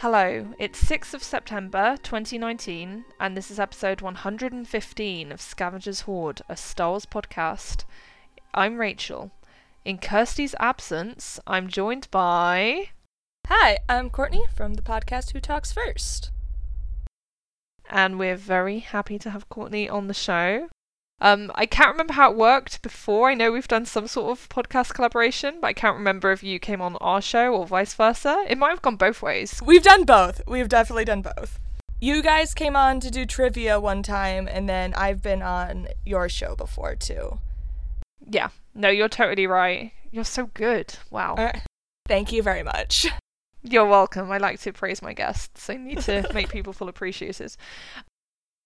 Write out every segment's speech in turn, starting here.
Hello, it's 6th of September 2019, and this is episode 115 of Scavengers Horde, a Star Wars podcast. I'm Rachel. In Kirstie's absence, I'm joined by... Hi, I'm Courtney from the podcast Who Talks First. And we're very happy to have Courtney on the show. I can't remember how it worked before. I know we've done some sort of podcast collaboration, but I can't remember if you came on our show or vice versa. It might have gone both ways. We've done both. We've definitely done both. You guys came on to do trivia one time, and then I've been on your show before, too. Yeah. No, you're totally right. You're so good. Wow. Thank you very much. You're welcome. I like to praise my guests. I need to make people feel appreciated.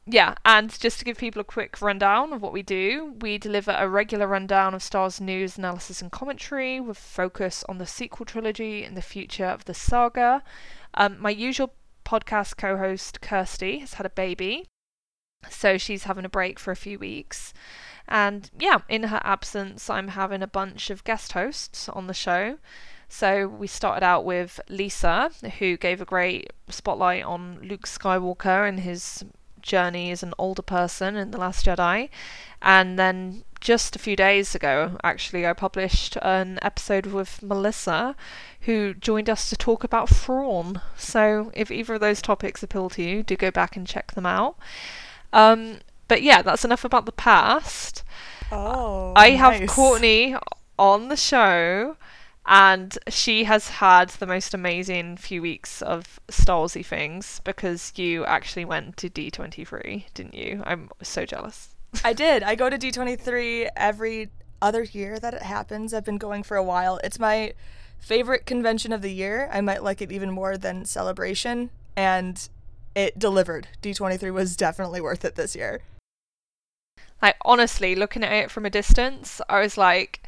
Yeah, and just to give people a quick rundown of what we do, we deliver a regular rundown of Star Wars news, analysis and commentary with focus on the sequel trilogy and the future of the saga. My usual podcast co-host, Kirstie, has had a baby, so she's having a break for a few weeks. And yeah, in her absence, I'm having a bunch of guest hosts on the show. So we started out with Lisa, who gave a great spotlight on Luke Skywalker and his journey as an older person in The Last Jedi. And then just a few days ago, actually, I published an episode with Melissa, who joined us to talk about Thrawn. So if either of those topics appeal to you, do go back and check them out. But yeah, that's enough about the past. Oh, I have Courtney on the show, and she has had the most amazing few weeks of Star Wars-y things because you actually went to D23, didn't you? I'm so jealous. I did. I go to D23 every other year that it happens. I've been going for a while. It's my favorite convention of the year. I might like it even more than Celebration, and it delivered. D23 was definitely worth it this year. Like, honestly, looking at it from a distance, I was like...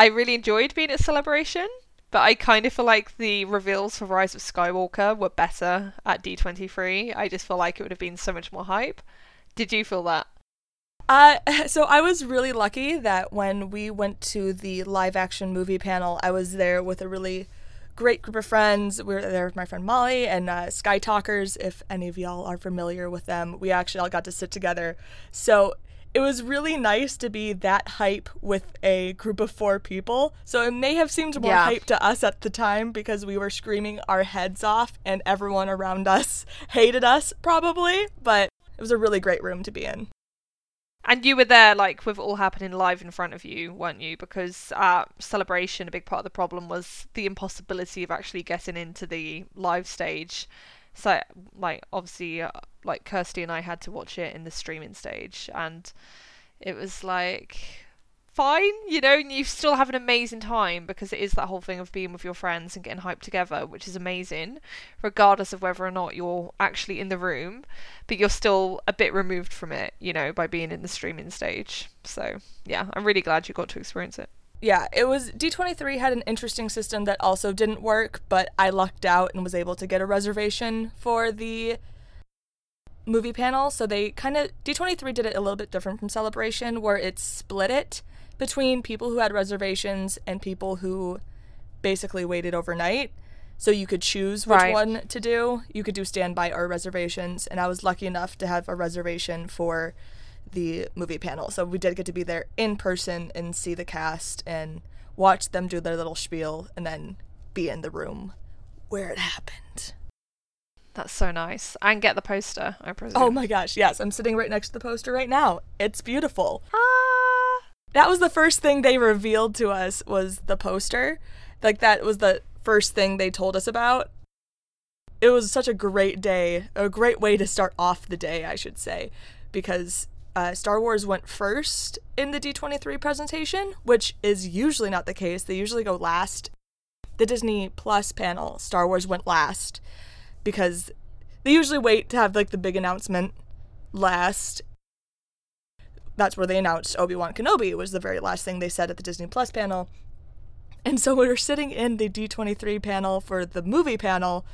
I really enjoyed being at Celebration, but I kind of feel like the reveals for Rise of Skywalker were better at D23. I just feel like it would have been so much more hype. Did you feel that? So I was really lucky that when we went to the live action movie panel, I was there with a really great group of friends. We were there with my friend Molly and Sky Talkers, if any of y'all are familiar with them. We actually all got to sit together. So it was really nice to be that hype with a group of four people. So it may have seemed more hype to us at the time because we were screaming our heads off and everyone around us hated us probably, but it was a really great room to be in. And you were there like with it all happening live in front of you, weren't you? Because Celebration, a big part of the problem was the impossibility of actually getting into the live stage. So, like, obviously, like, Kirstie and I had to watch it in the streaming stage, and it was, like, fine, you know, and you still have an amazing time, because it is that whole thing of being with your friends and getting hyped together, which is amazing, regardless of whether or not you're actually in the room, but you're still a bit removed from it, you know, by being in the streaming stage. So, yeah, I'm really glad you got to experience it. Yeah, it was, D23 had an interesting system that also didn't work, but I lucked out and was able to get a reservation for the movie panel. So they kind of, D23 did it a little bit different from Celebration, where it split it between people who had reservations and people who basically waited overnight. So you could choose which one to do. You could do standby or reservations, and I was lucky enough to have a reservation for the movie panel. So we did get to be there in person and see the cast and watch them do their little spiel and then be in the room where it happened. That's so nice. And get the poster, I presume. Oh my gosh, yes. I'm sitting right next to the poster right now. It's beautiful. Ah! That was the first thing they revealed to us was the poster. Like, that was the first thing they told us about. It was such a great day, a great way to start off the day, I should say, because Star Wars went first in the D23 presentation, which is usually not the case. They usually go last. The Disney Plus panel, Star Wars went last because they usually wait to have like the big announcement last. That's where they announced Obi-Wan Kenobi was the very last thing they said at the Disney Plus panel. And so we were sitting in the D23 panel for the movie panel,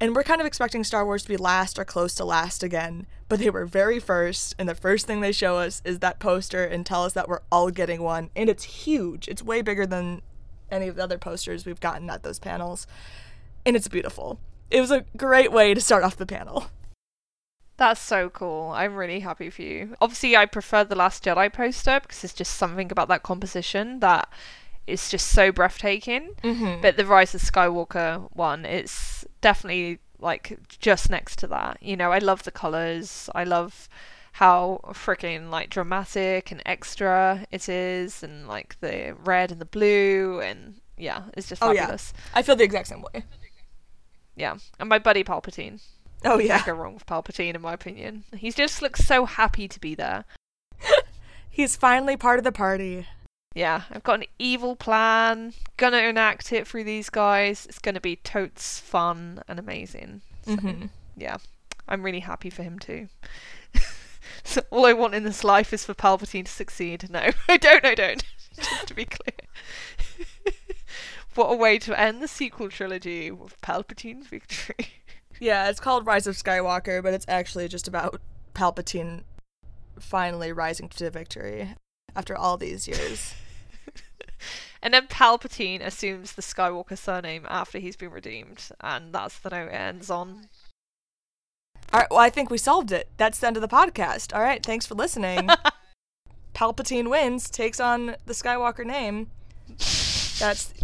and we're kind of expecting Star Wars to be last or close to last again, but they were very first, and the first thing they show us is that poster and tell us that we're all getting one, and it's huge. It's way bigger than any of the other posters we've gotten at those panels, and it's beautiful. It was a great way to start off the panel. That's so cool. I'm really happy for you. Obviously, I prefer The Last Jedi poster because there's just something about that composition that is just so breathtaking. Mm-hmm. But the Rise of Skywalker one, it's definitely like just next to that. You know, I love the colours. I love how freaking like dramatic and extra it is, and like the red and the blue, and yeah, it's just fabulous. Yeah. I feel the exact same way. Yeah, and my buddy Palpatine. Oh yeah, can't go wrong with Palpatine, in my opinion. He just looks so happy to be there. He's finally part of the party. Yeah, I've got an evil plan. Gonna enact it through these guys. It's gonna be totes fun and amazing. So, yeah, I'm really happy for him too. So all I want in this life is for Palpatine to succeed. No, I don't. Just to be clear. What a way to end the sequel trilogy with Palpatine's victory. Yeah, it's called Rise of Skywalker, but it's actually just about Palpatine finally rising to victory after all these years. And then Palpatine assumes the Skywalker surname after he's been redeemed, and that's the note it ends on. All right, well, I think we solved it. That's the end of the podcast. All right, thanks for listening. Palpatine wins, takes on the Skywalker name.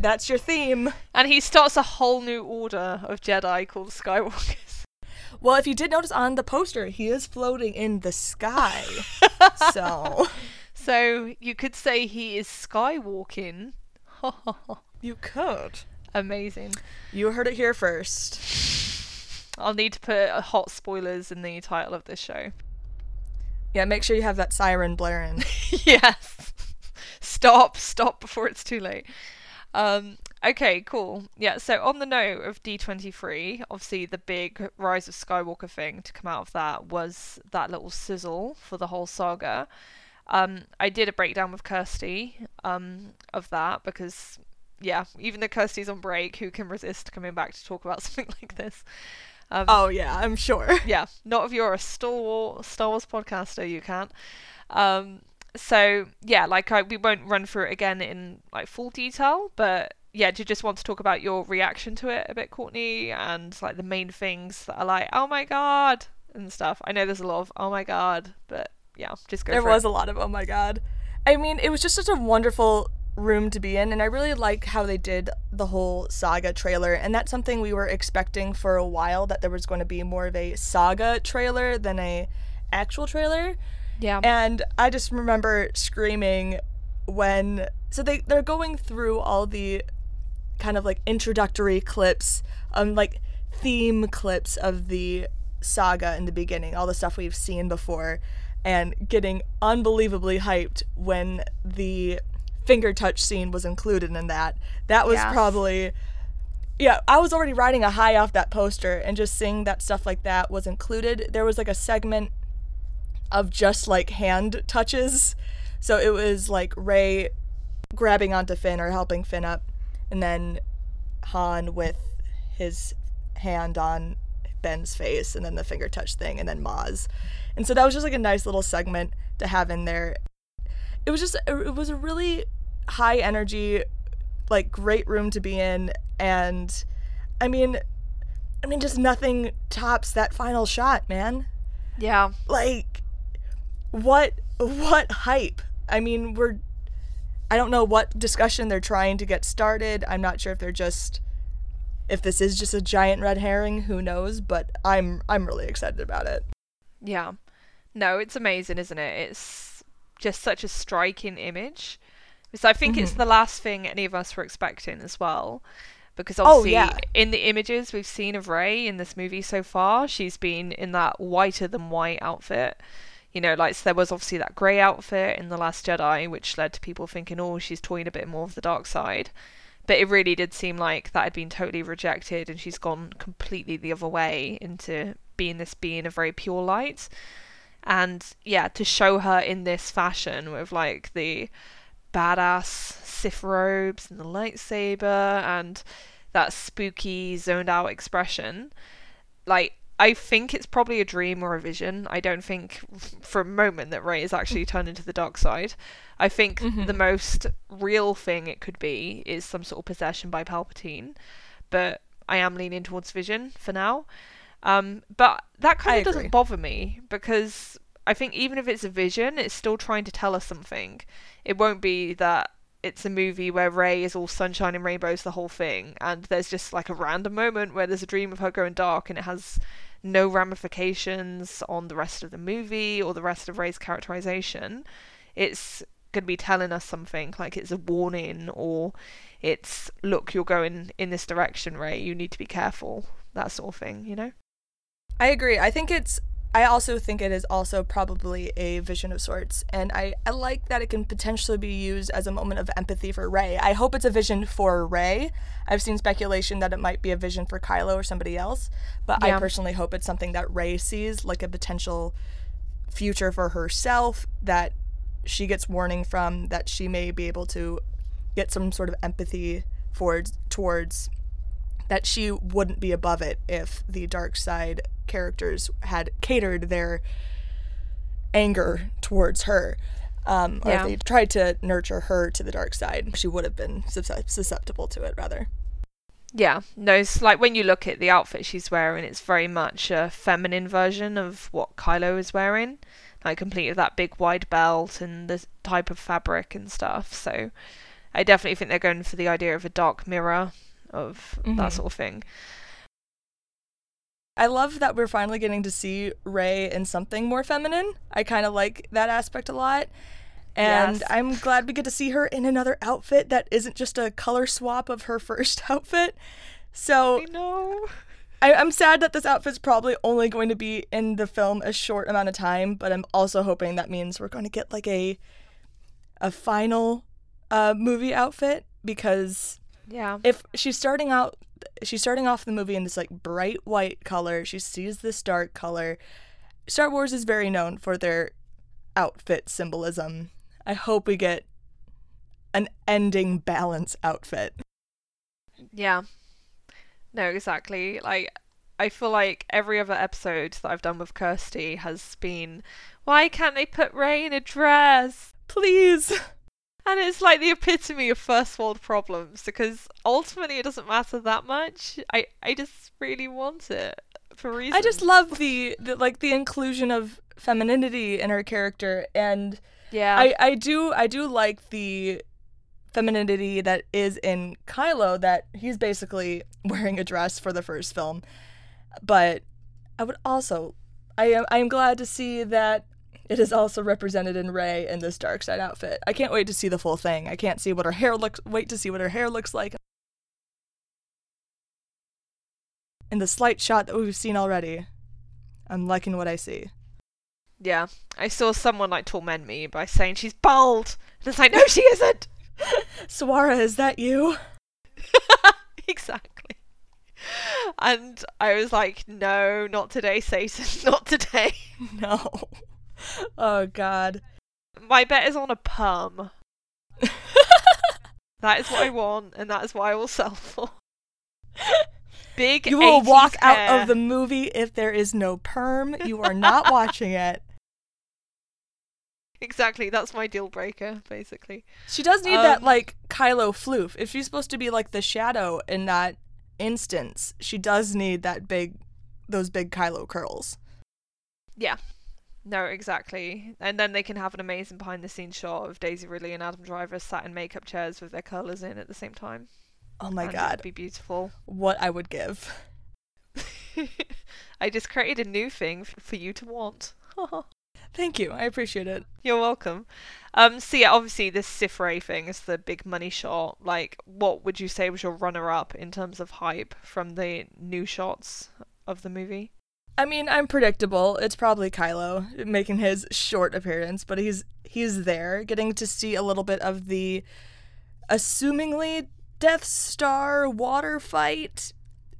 That's your theme. And he starts a whole new order of Jedi called Skywalkers. Well, if you did notice on the poster, he is floating in the sky. So you could say he is skywalking. You could. Amazing. You heard it here first. I'll need to put hot spoilers in the title of this show. Yeah, make sure you have that siren blaring. Yes. Stop before it's too late. Okay, cool. Yeah, so on the note of D23, obviously the big Rise of Skywalker thing to come out of that was that little sizzle for the whole saga. I did a breakdown with Kirstie of that because, yeah, even though Kirstie's on break, who can resist coming back to talk about something like this? Oh, yeah, I'm sure. Yeah, not if you're a Star Wars podcaster, you can't. So, yeah, like, we won't run through it again in, like, full detail, but, yeah, do you just want to talk about your reaction to it a bit, Courtney, and, like, the main things that are like, oh my god, and stuff? I know there's a lot of oh my god, but, yeah, just go for it. There was a lot of oh my god. I mean, it was just such a wonderful room to be in, and I really like how they did the whole saga trailer, and that's something we were expecting for a while, that there was going to be more of a saga trailer than a actual trailer. Yeah. And I just remember screaming when... So they're going through all the kind of, like, introductory clips, like, theme clips of the saga in the beginning, all the stuff we've seen before, and getting unbelievably hyped when the finger touch scene was included in that. That was probably... Yeah, I was already riding a high off that poster, and just seeing that stuff like that was included. There was, like, a segment of just, like, hand touches. So it was, like, Rey grabbing onto Finn or helping Finn up, and then Han with his hand on Ben's face, and then the finger touch thing, and then Maz. And so that was just, like, a nice little segment to have in there. It was a really high energy, like, great room to be in, and I mean just nothing tops that final shot, man. Yeah. Like, what hype? I mean, I don't know what discussion they're trying to get started. I'm not sure if if this is just a giant red herring, who knows, but I'm really excited about it. Yeah. No, it's amazing, isn't it? It's just such a striking image. So I think it's the last thing any of us were expecting as well. Because obviously in the images we've seen of Rey in this movie so far, she's been in that whiter than white outfit. You know, like, so there was obviously that grey outfit in The Last Jedi, which led to people thinking, oh, she's toying a bit more of the dark side. But it really did seem like that had been totally rejected, and she's gone completely the other way into being this being of very pure light. And, yeah, to show her in this fashion with, like, the badass Sith robes and the lightsaber and that spooky zoned out expression, like, I think it's probably a dream or a vision. I don't think for a moment that Rey is actually turned into the dark side. I think the most real thing it could be is some sort of possession by Palpatine, but I am leaning towards Vision for now. But that kind of doesn't bother me, because I think even if it's a vision, it's still trying to tell us something. It won't be that it's a movie where Rey is all sunshine and rainbows the whole thing, and there's just like a random moment where there's a dream of her going dark and it has no ramifications on the rest of the movie or the rest of Rey's characterization. It's going to be telling us something, like it's a warning, or it's, look, you're going in this direction, Rey, you need to be careful, that sort of thing, you know? I agree. I also think it is also probably a vision of sorts, and I like that it can potentially be used as a moment of empathy for Rey. I hope it's a vision for Rey. I've seen speculation that it might be a vision for Kylo or somebody else, but yeah. I personally hope it's something that Rey sees, like a potential future for herself that she gets warning from, that she may be able to get some sort of empathy towards, that she wouldn't be above it if the dark side characters had catered their anger towards her, or if they tried to nurture her to the dark side, she would have been susceptible to it, rather. Yeah, no, it's like when you look at the outfit she's wearing, it's very much a feminine version of what Kylo is wearing, like complete with that big wide belt and the type of fabric and stuff. So I definitely think they're going for the idea of a dark mirror of that sort of thing. I love that we're finally getting to see Rey in something more feminine. I kind of like that aspect a lot. And yes. I'm glad we get to see her in another outfit that isn't just a color swap of her first outfit. So I know. I'm sad that this outfit's probably only going to be in the film a short amount of time, but I'm also hoping that means we're going to get like a final movie outfit, because if she's starting off the movie in this like bright white color, she sees this dark color. Star Wars is very known for their outfit symbolism. I hope we get an ending balance outfit. Yeah. No, exactly. Like, I feel like every other episode that I've done with Kirstie has been, why can't they put Rey in a dress? Please. And it's like the epitome of first world problems, because ultimately it doesn't matter that much. I just really want it for reasons. I just love the inclusion of femininity in her character, and I do like the femininity that is in Kylo, that he's basically wearing a dress for the first film. But I am glad to see that it is also represented in Rey in this dark side outfit. I can't wait to see the full thing. I can't see what her hair looks like. In the slight shot that we've seen already, I'm liking what I see. Yeah, I saw someone like torment me by saying she's bald, and it's like, no, she isn't. Suara, is that you? Exactly. And I was like, no, not today, Satan, not today. No. Oh, God. My bet is on a perm. That is what I want, and that is what I will sell for. Big 80s hair. You will walk out of the movie if there is no perm. You are not watching it. Exactly, that's my deal breaker, basically. She does need that, like, Kylo floof. If she's supposed to be, like, the shadow in that instance, she does need that those big Kylo curls. Yeah. No, exactly. And then they can have an amazing behind-the-scenes shot of Daisy Ridley and Adam Driver sat in makeup chairs with their curlers in at the same time. Oh my God. It'd be beautiful. What I would give. I just created a new thing for you to want. Thank you. I appreciate it. You're welcome. So yeah, obviously this Sith Rey thing is the big money shot. Like, what would you say was your runner-up in terms of hype from the new shots of the movie? I mean, I'm predictable. It's probably Kylo making his short appearance, but he's there, getting to see a little bit of the assumingly Death Star water fight,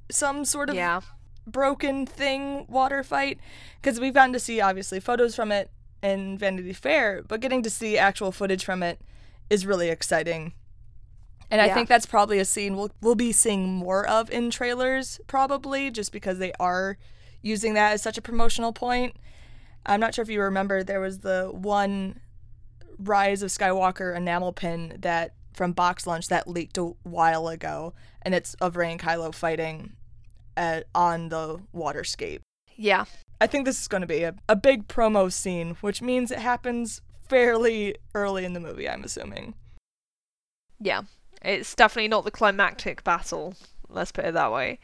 some sort of broken thing water fight, because we've gotten to see, obviously, photos from it in Vanity Fair, but getting to see actual footage from it is really exciting. And I think that's probably a scene we'll be seeing more of in trailers, probably, just because they are using that as such a promotional point. I'm not sure if you remember, there was the one Rise of Skywalker enamel pin that from Box Lunch that leaked a while ago, and it's of Rey and Kylo fighting on the waterscape. Yeah. I think this is going to be a big promo scene, which means it happens fairly early in the movie, I'm assuming. Yeah. It's definitely not the climactic battle, let's put it that way.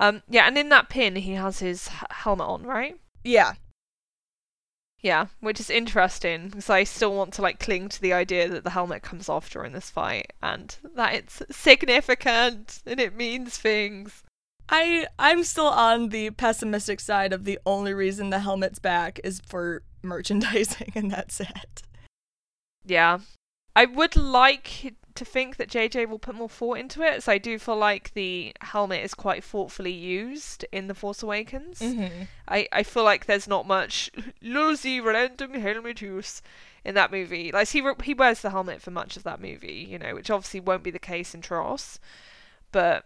Yeah, and in that pin, he has his helmet on, right? Yeah. Yeah, which is interesting, because I still want to, like, cling to the idea that the helmet comes off during this fight, and that it's significant, and it means things. I'm still on the pessimistic side of the only reason the helmet's back is for merchandising, and that's it. Yeah. I would like to think that JJ will put more thought into it, so I do feel like the helmet is quite thoughtfully used in The Force Awakens. Mm-hmm. I feel like there's not much lousy random helmet use in that movie. Like, he wears the helmet for much of that movie, you know, which obviously won't be the case in Tross. But,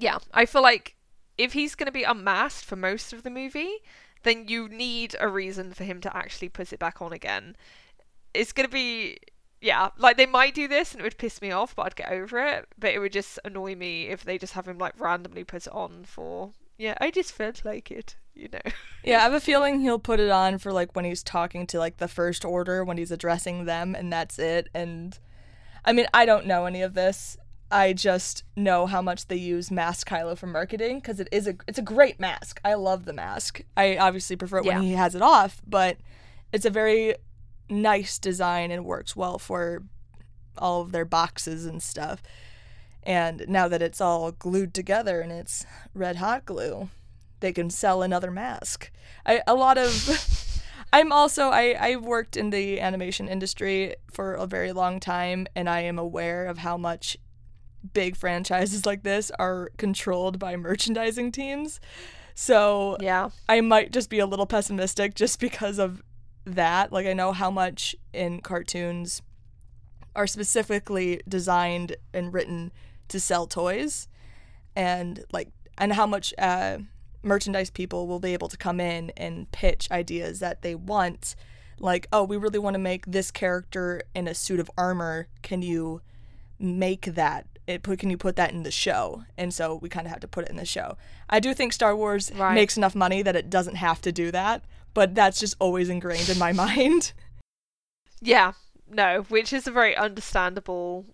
yeah, I feel like if he's going to be unmasked for most of the movie, then you need a reason for him to actually put it back on again. It's going to be... Yeah, like, they might do this and it would piss me off, but I'd get over it. But it would just annoy me if they just have him, like, randomly put it on for... Yeah, I just felt like it, you know. Yeah, I have a feeling he'll put it on for, like, when he's talking to, like, the First Order, when he's addressing them, and that's it. And, I mean, I don't know any of this. I just know how much they use Mask Kylo for marketing, because it's a great mask. I love the mask. I obviously prefer it when he has it off, but it's a very... nice design and works well for all of their boxes and stuff. And now that it's all glued together and it's red hot glue, they can sell another mask. I've worked in the animation industry for a very long time, and I am aware of how much big franchises like this are controlled by merchandising teams. So yeah, I might just be a little pessimistic just because of that. Like, I know how much in cartoons are specifically designed and written to sell toys, and like, and how much merchandise people will be able to come in and pitch ideas that they want, like, oh, we really want to make this character in a suit of armor, can you make that, can you put that in the show? And so we kind of have to put it in the show. I do think Star Wars makes enough money that it doesn't have to do that, but that's just always ingrained in my mind. Yeah, no, which is a very understandable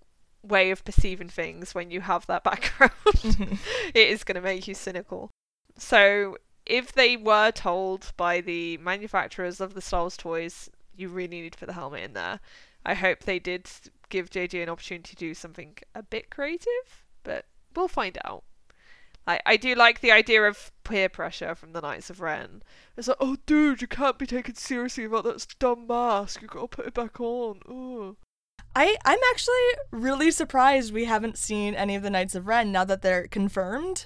way of perceiving things when you have that background. Mm-hmm. It is going to make you cynical. So if they were told by the manufacturers of the Star Wars toys, you really need to put the helmet in there, I hope they did give JJ an opportunity to do something a bit creative, but we'll find out. I do like the idea of peer pressure from the Knights of Ren. It's like, oh, dude, you can't be taken seriously about that dumb mask. You've got to put it back on. Ugh. I'm actually really surprised we haven't seen any of the Knights of Ren now that they're confirmed.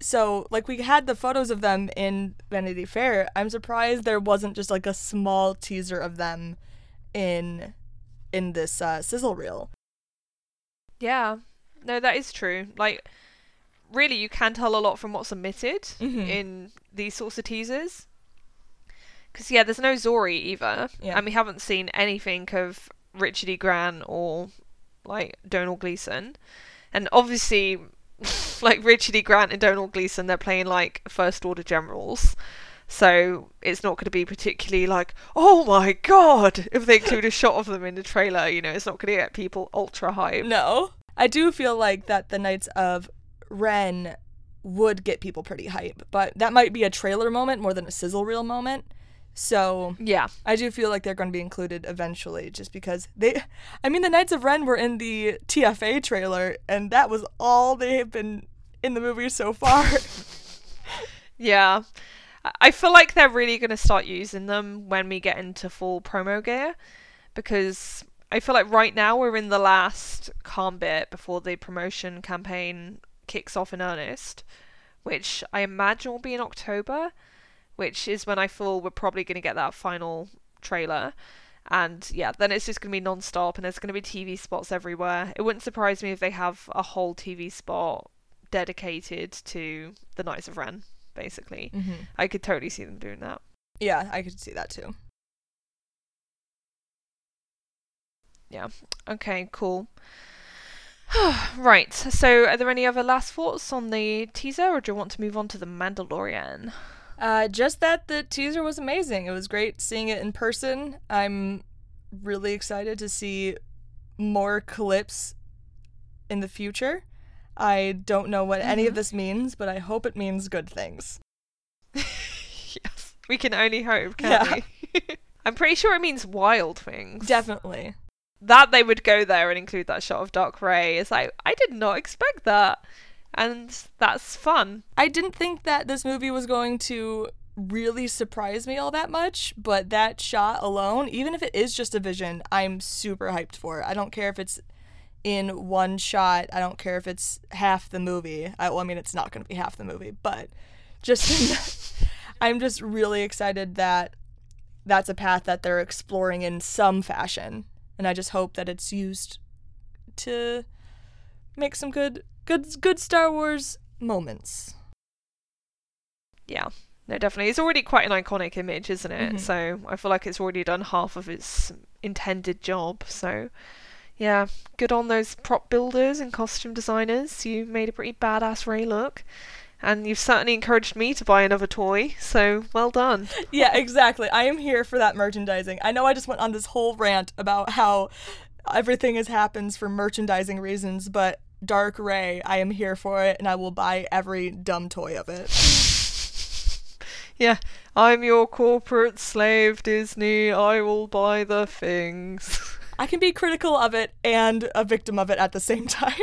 So, like, we had the photos of them in Vanity Fair. I'm surprised there wasn't just, like, a small teaser of them in this sizzle reel. Yeah. No, that is true. Like... Really, you can tell a lot from what's omitted in these sorts of teasers. Because, yeah, there's no Zori either. Yeah. And we haven't seen anything of Richard E. Grant or, like, Donal Gleeson. And obviously, like, Richard E. Grant and Donal Gleeson, they're playing, like, First Order generals. So it's not going to be particularly like, oh my god, if they include a shot of them in the trailer, you know, it's not going to get people ultra hyped. No. I do feel like that the Knights of Ren would get people pretty hype, but that might be a trailer moment more than a sizzle reel moment. So yeah, I do feel like they're going to be included eventually, just because the Knights of Ren were in the TFA trailer, and that was all they have been in the movie so far. Yeah, I feel like they're really going to start using them when we get into full promo gear, because I feel like right now we're in the last calm bit before the promotion campaign kicks off in earnest, which I imagine will be in October, which is when I feel we're probably going to get that final trailer. And yeah, then it's just going to be non-stop, and there's going to be TV spots everywhere. It wouldn't surprise me if they have a whole TV spot dedicated to the Knights of Ren, basically. Mm-hmm. I could totally see them doing that. Yeah, I could see that too. Yeah. Okay, cool. Right, so are there any other last thoughts on the teaser, or do you want to move on to The Mandalorian? Just that the teaser was amazing. It was great seeing it in person. I'm really excited to see more clips in the future. I don't know what any of this means, but I hope it means good things. Yes, we can only hope, can't we? I'm pretty sure it means wild things. Definitely. That they would go there and include that shot of Doc Rey is like, I did not expect that. And that's fun. I didn't think that this movie was going to really surprise me all that much, but that shot alone, even if it is just a vision, I'm super hyped for it. I don't care if it's in one shot. I don't care if it's half the movie. I mean, it's not going to be half the movie, but just I'm just really excited that that's a path that they're exploring in some fashion. And I just hope that it's used to make some good Star Wars moments. Yeah, no, definitely. It's already quite an iconic image, isn't it? Mm-hmm. So I feel like it's already done half of its intended job. So yeah, good on those prop builders and costume designers. You made a pretty badass Rey look. And you've certainly encouraged me to buy another toy, so well done. Yeah, exactly. I am here for that merchandising. I know I just went on this whole rant about how everything happens for merchandising reasons, but Dark Rey, I am here for it, and I will buy every dumb toy of it. Yeah, I'm your corporate slave, Disney. I will buy the things. I can be critical of it and a victim of it at the same time.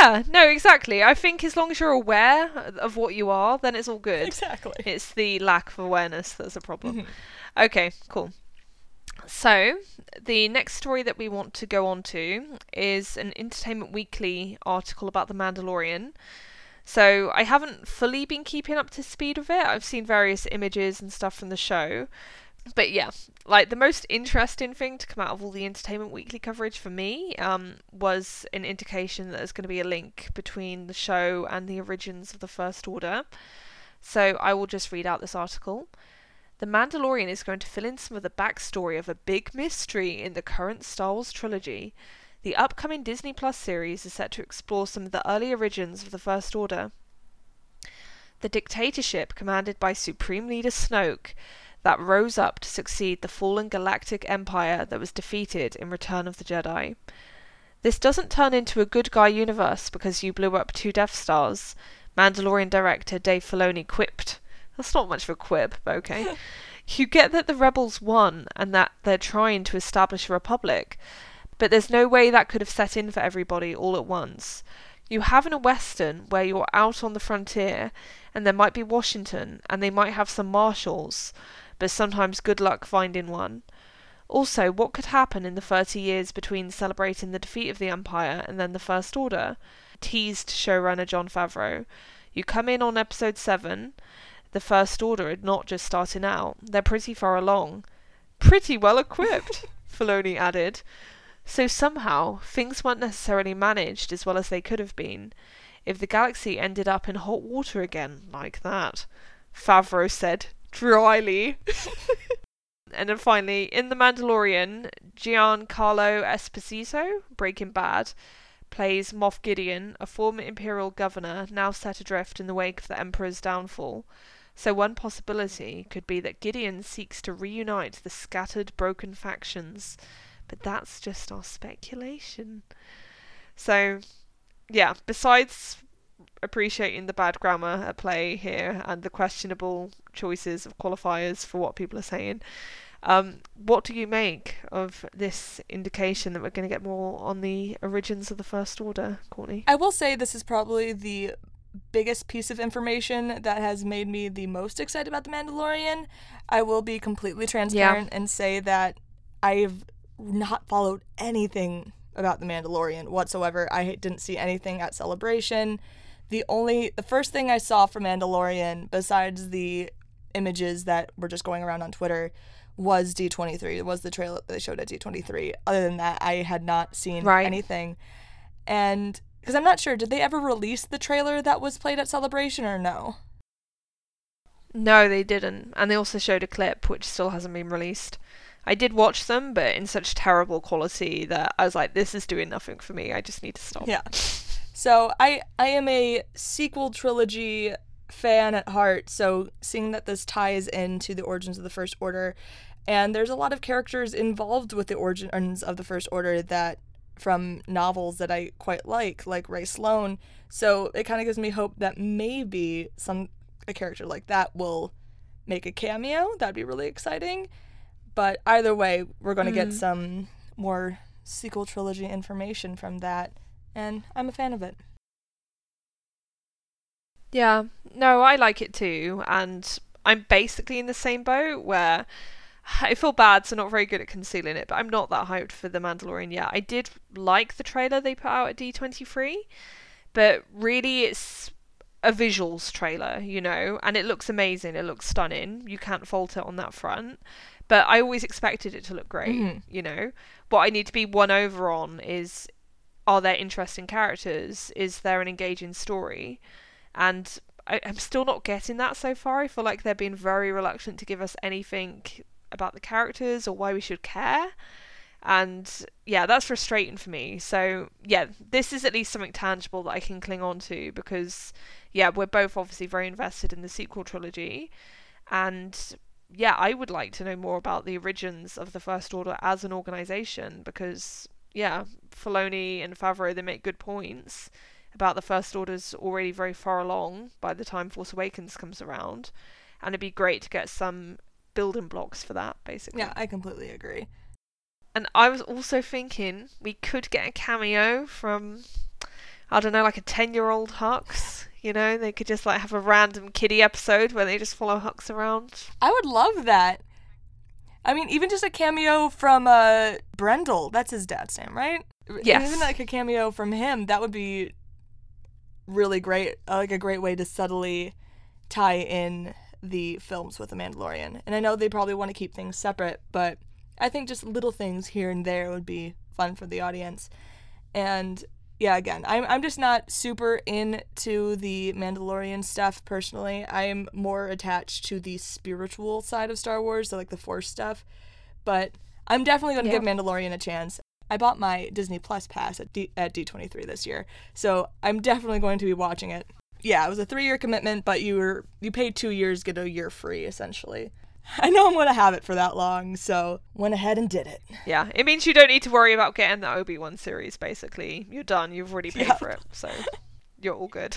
Yeah, no, exactly. I think as long as you're aware of what you are, then it's all good. Exactly. It's the lack of awareness that's a problem. Mm-hmm. Okay, cool. So, the next story that we want to go on to is an Entertainment Weekly article about The Mandalorian. So, I haven't fully been keeping up to speed with it. I've seen various images and stuff from the show. But yeah, like the most interesting thing to come out of all the Entertainment Weekly coverage for me was an indication that there's going to be a link between the show and the origins of the First Order. So I will just read out this article. The Mandalorian is going to fill in some of the backstory of a big mystery in the current Star Wars trilogy. The upcoming Disney Plus series is set to explore some of the early origins of the First Order. The dictatorship commanded by Supreme Leader Snoke that rose up to succeed the fallen galactic empire that was defeated in Return of the Jedi. This doesn't turn into a good guy universe because you blew up 2 Death Stars, Mandalorian director Dave Filoni quipped. That's not much of a quip, but okay. You get that the rebels won and that they're trying to establish a republic, but there's no way that could have set in for everybody all at once. You have in a Western where you're out on the frontier and there might be Washington and they might have some marshals, but sometimes good luck finding one. Also, what could happen in the 30 years between celebrating the defeat of the Empire and then the First Order? Teased showrunner Jon Favreau. You come in on episode 7, the First Order are not just starting out. They're pretty far along. Pretty well equipped, Filoni added. So somehow, things weren't necessarily managed as well as they could have been. If the galaxy ended up in hot water again, like that, Favreau said dryly. And then finally, in The Mandalorian, Giancarlo Esposito, Breaking Bad, plays Moff Gideon, a former Imperial governor now set adrift in the wake of the Emperor's downfall. So one possibility could be that Gideon seeks to reunite the scattered, broken factions. But that's just our speculation. So, yeah, besides appreciating the bad grammar at play here and the questionable choices of qualifiers for what people are saying, what do you make of this indication that we're going to get more on the origins of the First Order, Courtney? I will say this is probably the biggest piece of information that has made me the most excited about The Mandalorian. I will be completely transparent and say that I've not followed anything about The Mandalorian whatsoever. I didn't see anything at Celebration. The first thing I saw for Mandalorian, besides the images that were just going around on Twitter, was D23. It was the trailer that they showed at D23. Other than that, I had not seen anything. And because I'm not sure, did they ever release the trailer that was played at Celebration or no? No, they didn't. And they also showed a clip, which still hasn't been released. I did watch them, but in such terrible quality that I was like, this is doing nothing for me. I just need to stop. Yeah. So I am a sequel trilogy fan at heart, so seeing that this ties into the origins of the First Order, and there's a lot of characters involved with the origins of the First Order that from novels that I quite like Ray Sloan, so it kind of gives me hope that maybe a character like that will make a cameo. That'd be really exciting. But either way, we're going to get some more sequel trilogy information from that, and I'm a fan of it. Yeah, no, I like it too, and I'm basically in the same boat where I feel bad, so not very good at concealing it, but I'm not that hyped for The Mandalorian yet. I did like the trailer they put out at D23, but really it's a visuals trailer, you know, and it looks amazing, it looks stunning, you can't fault it on that front, but I always expected it to look great, you know. What I need to be won over on is, are there interesting characters? Is there an engaging story? And I'm still not getting that so far. I feel like they're being very reluctant to give us anything about the characters or why we should care. And yeah, that's frustrating for me. So yeah, this is at least something tangible that I can cling on to, because yeah, we're both obviously very invested in the sequel trilogy. And yeah, I would like to know more about the origins of the First Order as an organization, because yeah, Filoni and Favreau, they make good points about the First Order's already very far along by the time Force Awakens comes around, and it'd be great to get some building blocks for that, basically. Yeah, I completely agree. And I was also thinking we could get a cameo from, I don't know, like a 10-year-old Hux. You know, they could just like have a random kiddie episode where they just follow Hux around. I would love that. I mean, even just a cameo from Brendel. That's his dad's name, right? Yes. Even like a cameo from him, that would be really great, like a great way to subtly tie in the films with The Mandalorian. And I know they probably want to keep things separate, but I think just little things here and there would be fun for the audience. And yeah, again, I'm just not super into the Mandalorian stuff personally. I am more attached to the spiritual side of Star Wars, so like the Force stuff. But I'm definitely going to give Mandalorian a chance. I bought my Disney Plus pass at D23 this year, so I'm definitely going to be watching it. Yeah, it was a 3-year commitment, but you paid 2 years, get a year free, essentially. I know I'm going to have it for that long, so went ahead and did it. Yeah, it means you don't need to worry about getting the Obi-Wan series, basically. You're done, you've already paid for it, so you're all good.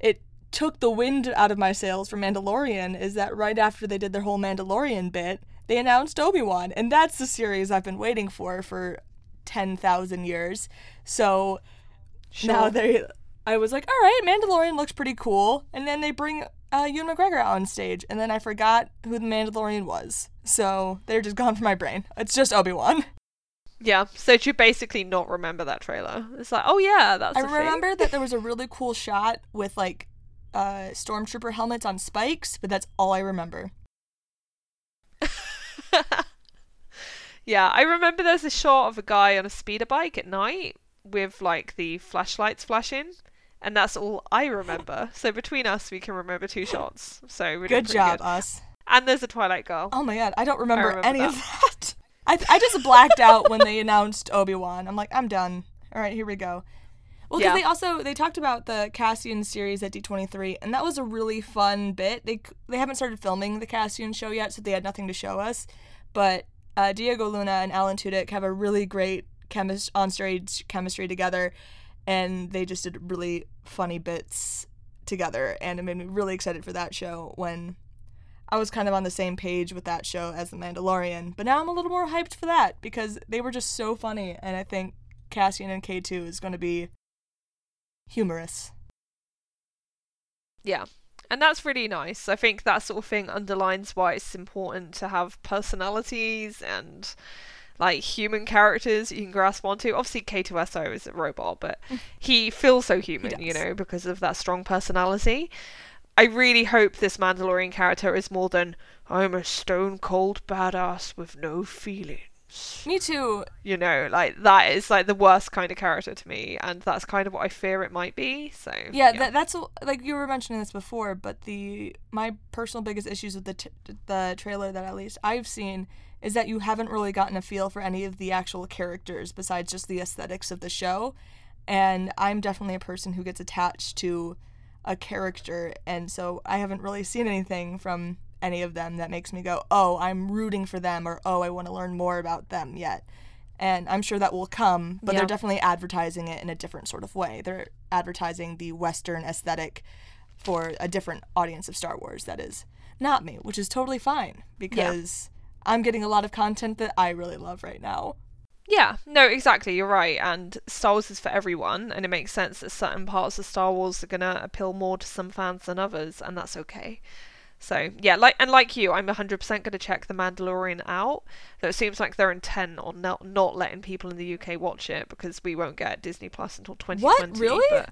It took the wind out of my sails for Mandalorian, is that right after they did their whole Mandalorian bit, they announced Obi-Wan, and that's the series I've been waiting for 10,000 years. So now I was like, all right, Mandalorian looks pretty cool. And then they bring Ewan McGregor out on stage, and then I forgot who the Mandalorian was. So they're just gone from my brain. It's just Obi-Wan. Yeah, so to basically not remember that trailer. It's like, oh yeah, that's I remember that there was a really cool shot with like stormtrooper helmets on spikes, but that's all I remember. Yeah, I remember there's a shot of a guy on a speeder bike at night with like the flashlights flashing, and that's all I remember. So between us, we can remember 2 shots. So we're good job, us. And there's a Twilight Girl. Oh my god, I don't remember any of that. I just blacked out when they announced Obi-Wan. I'm like, I'm done. All right, here we go. Well, because they talked about the Cassian series at D23, and that was a really fun bit. They haven't started filming the Cassian show yet, so they had nothing to show us. But Diego Luna and Alan Tudyk have a really great on-stage chemistry together, and they just did really funny bits together, and it made me really excited for that show when I was kind of on the same page with that show as The Mandalorian. But now I'm a little more hyped for that because they were just so funny, and I think Cassian and K2 is going to be humorous. Yeah, and that's really nice. I think that sort of thing underlines why it's important to have personalities and like human characters you can grasp onto. Obviously K2SO is a robot, but he feels so human, you know, because of that strong personality. I really hope this Mandalorian character is more than I'm a stone cold badass with no feelings. Me too. You know, like that is like the worst kind of character to me, and that's kind of what I fear it might be. So yeah, that's like you were mentioning this before, but my personal biggest issues with the trailer that at least I've seen is that you haven't really gotten a feel for any of the actual characters besides just the aesthetics of the show. And I'm definitely a person who gets attached to a character, and so I haven't really seen anything from any of them that makes me go, oh, I'm rooting for them, or oh, I want to learn more about them yet. And I'm sure that will come, but they're definitely advertising it in a different sort of way. They're advertising the Western aesthetic for a different audience of Star Wars that is not me, which is totally fine, because I'm getting a lot of content that I really love right now. Yeah, no, exactly, you're right, and Star Wars is for everyone, and it makes sense that certain parts of Star Wars are going to appeal more to some fans than others, and that's okay. So, yeah, like you, I'm 100% going to check The Mandalorian out, though it seems like they're intent on not letting people in the UK watch it, because we won't get Disney Plus until 2020. What? Really? But...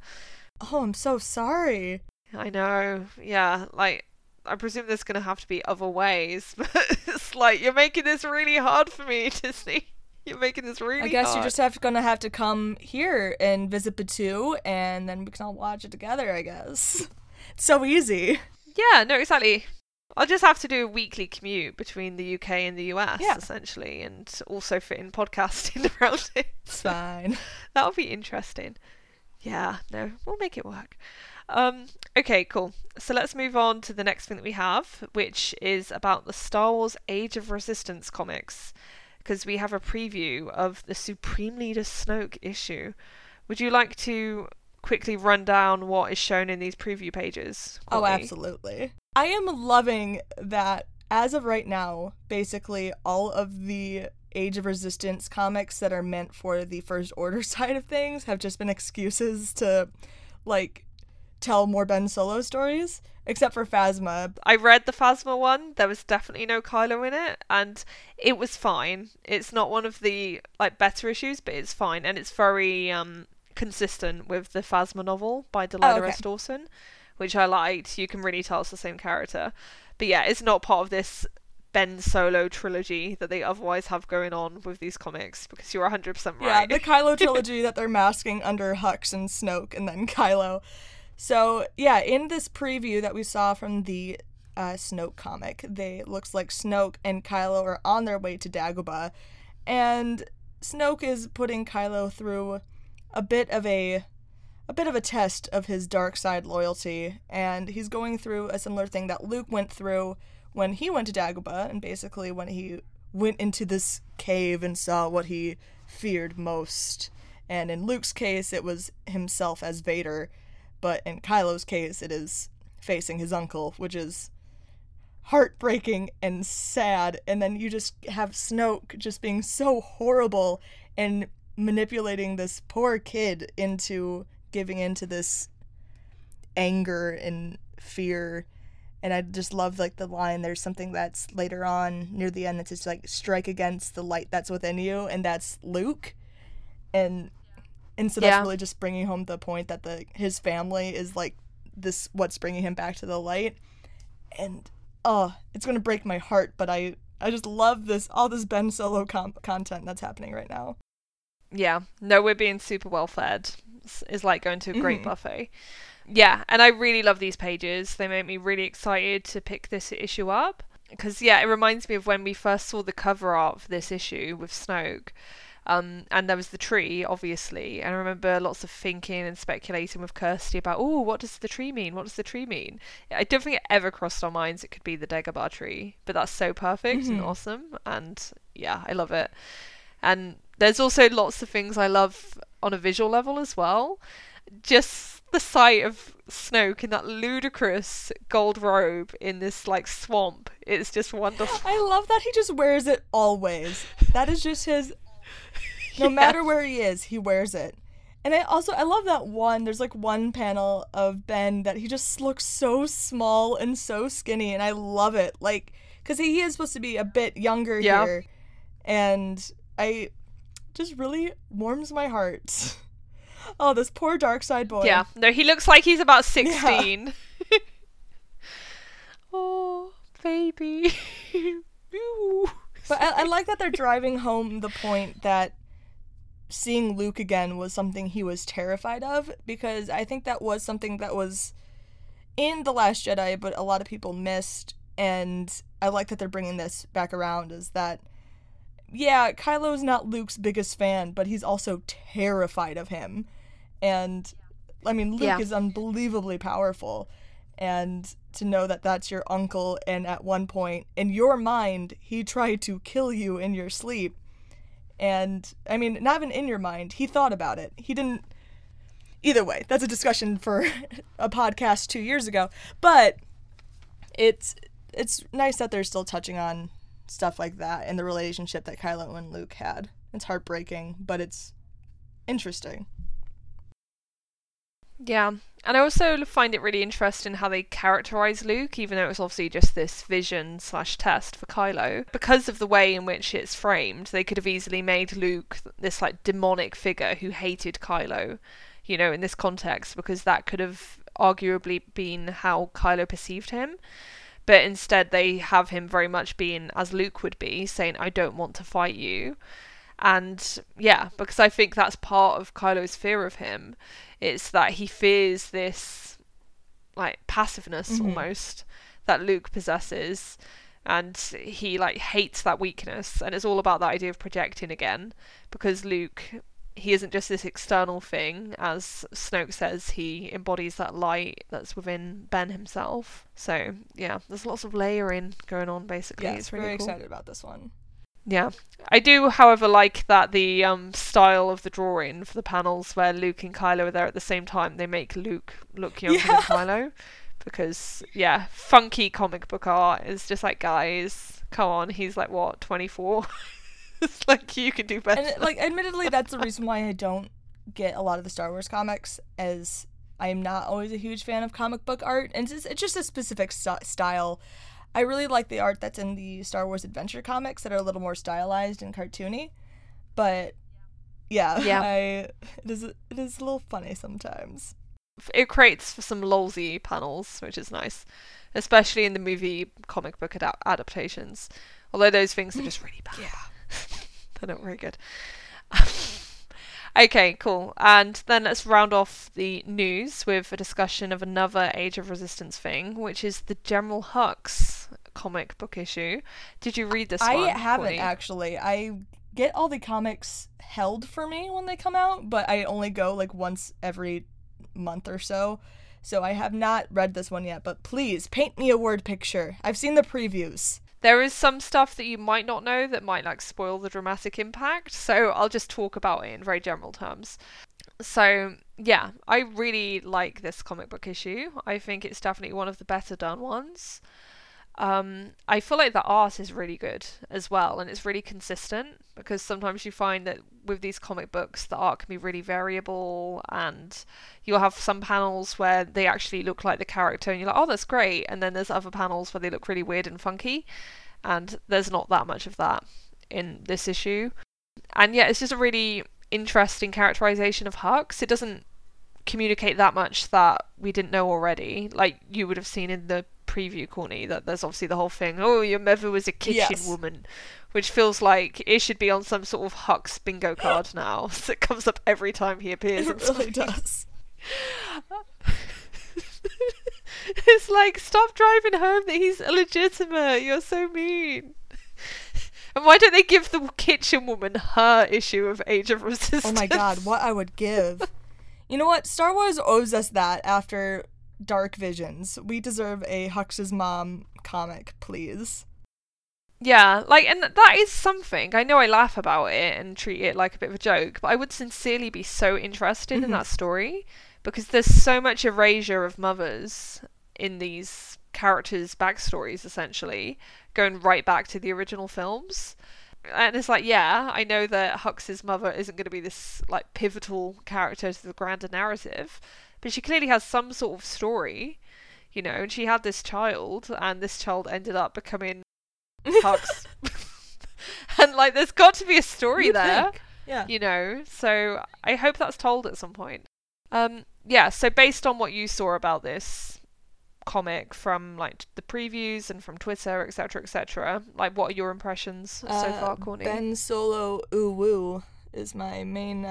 Oh, I'm so sorry. I know, yeah, like... I presume there's going to have to be other ways, but it's like, you're making this really hard for me, Disney. You're making this really hard. I guess hard. You're just going to have to come here and visit Batuu, and then we can all watch it together, I guess. It's so easy. Yeah, no, exactly. I'll just have to do a weekly commute between the UK and the US, essentially, and also fit in podcasting around it. It's fine. That'll be interesting. Yeah, no, we'll make it work. Okay, cool. So let's move on to the next thing that we have, which is about the Star Wars Age of Resistance comics, because we have a preview of the Supreme Leader Snoke issue. Would you like to quickly run down what is shown in these preview pages, Courtney? Oh, absolutely. I am loving that as of right now, basically all of the Age of Resistance comics that are meant for the First Order side of things have just been excuses to, like... tell more Ben Solo stories, except for Phasma. I read the Phasma one. There was definitely no Kylo in it, and it was fine. It's not one of the like better issues, but it's fine, and it's very consistent with the Phasma novel by Delilah S. Dawson, which I liked. You can really tell it's the same character, but yeah, it's not part of this Ben Solo trilogy that they otherwise have going on with these comics, because you're 100% right. Yeah, the Kylo trilogy that they're masking under Hux and Snoke, and then Kylo. So, yeah, in this preview that we saw from the Snoke comic, it looks like Snoke and Kylo are on their way to Dagobah, and Snoke is putting Kylo through a bit of a test of his dark side loyalty, and he's going through a similar thing that Luke went through when he went to Dagobah, and basically when he went into this cave and saw what he feared most. And in Luke's case, it was himself as Vader. But in Kylo's case, it is facing his uncle, which is heartbreaking and sad. And then you just have Snoke just being so horrible and manipulating this poor kid into giving into this anger and fear. And I just love, like, the line, there's something that's later on near the end that's just, like, strike against the light that's within you, and that's Luke. And so that's really just bringing home the point that his family is, like, this what's bringing him back to the light. And, oh, it's going to break my heart, but I just love all this Ben Solo content that's happening right now. Yeah. No, we're being super well-fed. It's like going to a great buffet. Yeah, and I really love these pages. They make me really excited to pick this issue up. Because, yeah, it reminds me of when we first saw the cover art for this issue with Snoke. And there was the tree, obviously, and I remember lots of thinking and speculating with Kirstie about, oh, what does the tree mean? What does the tree mean? I don't think it ever crossed our minds it could be the Dagobah tree, but that's so perfect and awesome, and yeah, I love it. And there's also lots of things I love on a visual level as well. Just the sight of Snoke in that ludicrous gold robe in this, like, swamp, it's just wonderful. I love that he just wears it always. That is just his... No matter where he is, he wears it. And I love that one, there's like one panel of Ben that he just looks so small and so skinny, and I love it. Like, because he is supposed to be a bit younger here, and I just really warms my heart. Oh, this poor dark side boy. Yeah, no, he looks like he's about 16. Yeah. Oh, baby. Ooh. But I like that they're driving home the point that seeing Luke again was something he was terrified of, because I think that was something that was in The Last Jedi, but a lot of people missed, and I like that they're bringing this back around, is that yeah, Kylo's not Luke's biggest fan, but he's also terrified of him. And, I mean, Luke is unbelievably powerful. And to know that that's your uncle, and at one point, in your mind, he tried to kill you in your sleep. And, I mean, not even in your mind, he thought about it. He didn't... Either way, that's a discussion for a podcast 2 years ago. But it's nice that they're still touching on stuff like that and the relationship that Kylo and Luke had. It's heartbreaking, but it's interesting. Yeah, and I also find it really interesting how they characterize Luke, even though it was obviously just this vision/test for Kylo. Because of the way in which it's framed, they could have easily made Luke this, like, demonic figure who hated Kylo, you know, in this context, because that could have arguably been how Kylo perceived him. But instead, they have him very much being as Luke would be, saying, I don't want to fight you. And yeah, because I think that's part of Kylo's fear of him. It's that he fears this, like, passiveness almost that Luke possesses, and he, like, hates that weakness. And it's all about that idea of projecting again, because Luke, he isn't just this external thing. As Snoke says, he embodies that light that's within Ben himself. So yeah, there's lots of layering going on, basically. Yeah, it's really very cool. Excited about this one. Yeah. I do, however, like that the style of the drawing for the panels where Luke and Kylo are there at the same time, they make Luke look younger than Kylo. Because, yeah, funky comic book art is just like, guys, come on, he's like, what, 24? It's like, you can do better. And, like, admittedly, that's the reason why I don't get a lot of the Star Wars comics, as I am not always a huge fan of comic book art. And it's just a specific style. I really like the art that's in the Star Wars Adventure comics that are a little more stylized and cartoony, but yeah. It is a little funny sometimes. It creates some lolzy panels, which is nice, especially in the movie comic book adaptations. Although those things are just really bad. Yeah, they're not very good. Okay, cool. And then let's round off the news with a discussion of another Age of Resistance thing, which is the General Hux comic book issue. Did you read this one? I haven't, Courtney? Actually. I get all the comics held for me when they come out, but I only go, like, once every month or so. So I have not read this one yet, but please paint me a word picture. I've seen the previews. There is some stuff that you might not know that might, like, spoil the dramatic impact, so I'll just talk about it in very general terms. So, yeah, I really like this comic book issue. I think it's definitely one of the better done ones. I feel like the art is really good as well, and it's really consistent, because sometimes you find that with these comic books, the art can be really variable, and you'll have some panels where they actually look like the character, and you're like, oh, that's great, and then there's other panels where they look really weird and funky, and there's not that much of that in this issue. And yeah, it's just a really interesting characterization of Hux. It doesn't communicate that much that we didn't know already, like you would have seen in the preview, Courtney, that there's obviously the whole thing, oh, your mother was a kitchen woman, which feels like it should be on some sort of Hux bingo card now. So it comes up every time he appears. It really does. It's like, stop driving home that he's illegitimate, you're so mean. And why don't they give the kitchen woman her issue of Age of Resistance? Oh my god, what I would give. You know what, Star Wars owes us that after Dark Visions. We deserve a Hux's mom comic, please. Yeah, like, and that is something. I know I laugh about it and treat it like a bit of a joke, but I would sincerely be so interested in that story, because there's so much erasure of mothers in these characters' backstories, essentially, going right back to the original films. And it's like, yeah, I know that Hux's mother isn't going to be this, like, pivotal character to the grander narrative, but she clearly has some sort of story, you know, and she had this child, and this child ended up becoming Hux. And, like, there's got to be a story there, yeah, you know, so I hope that's told at some point. Yeah, so based on what you saw about this comic from, like, the previews and from Twitter, etc., like, what are your impressions so far, Courtney? Ben Solo Uwu is my main...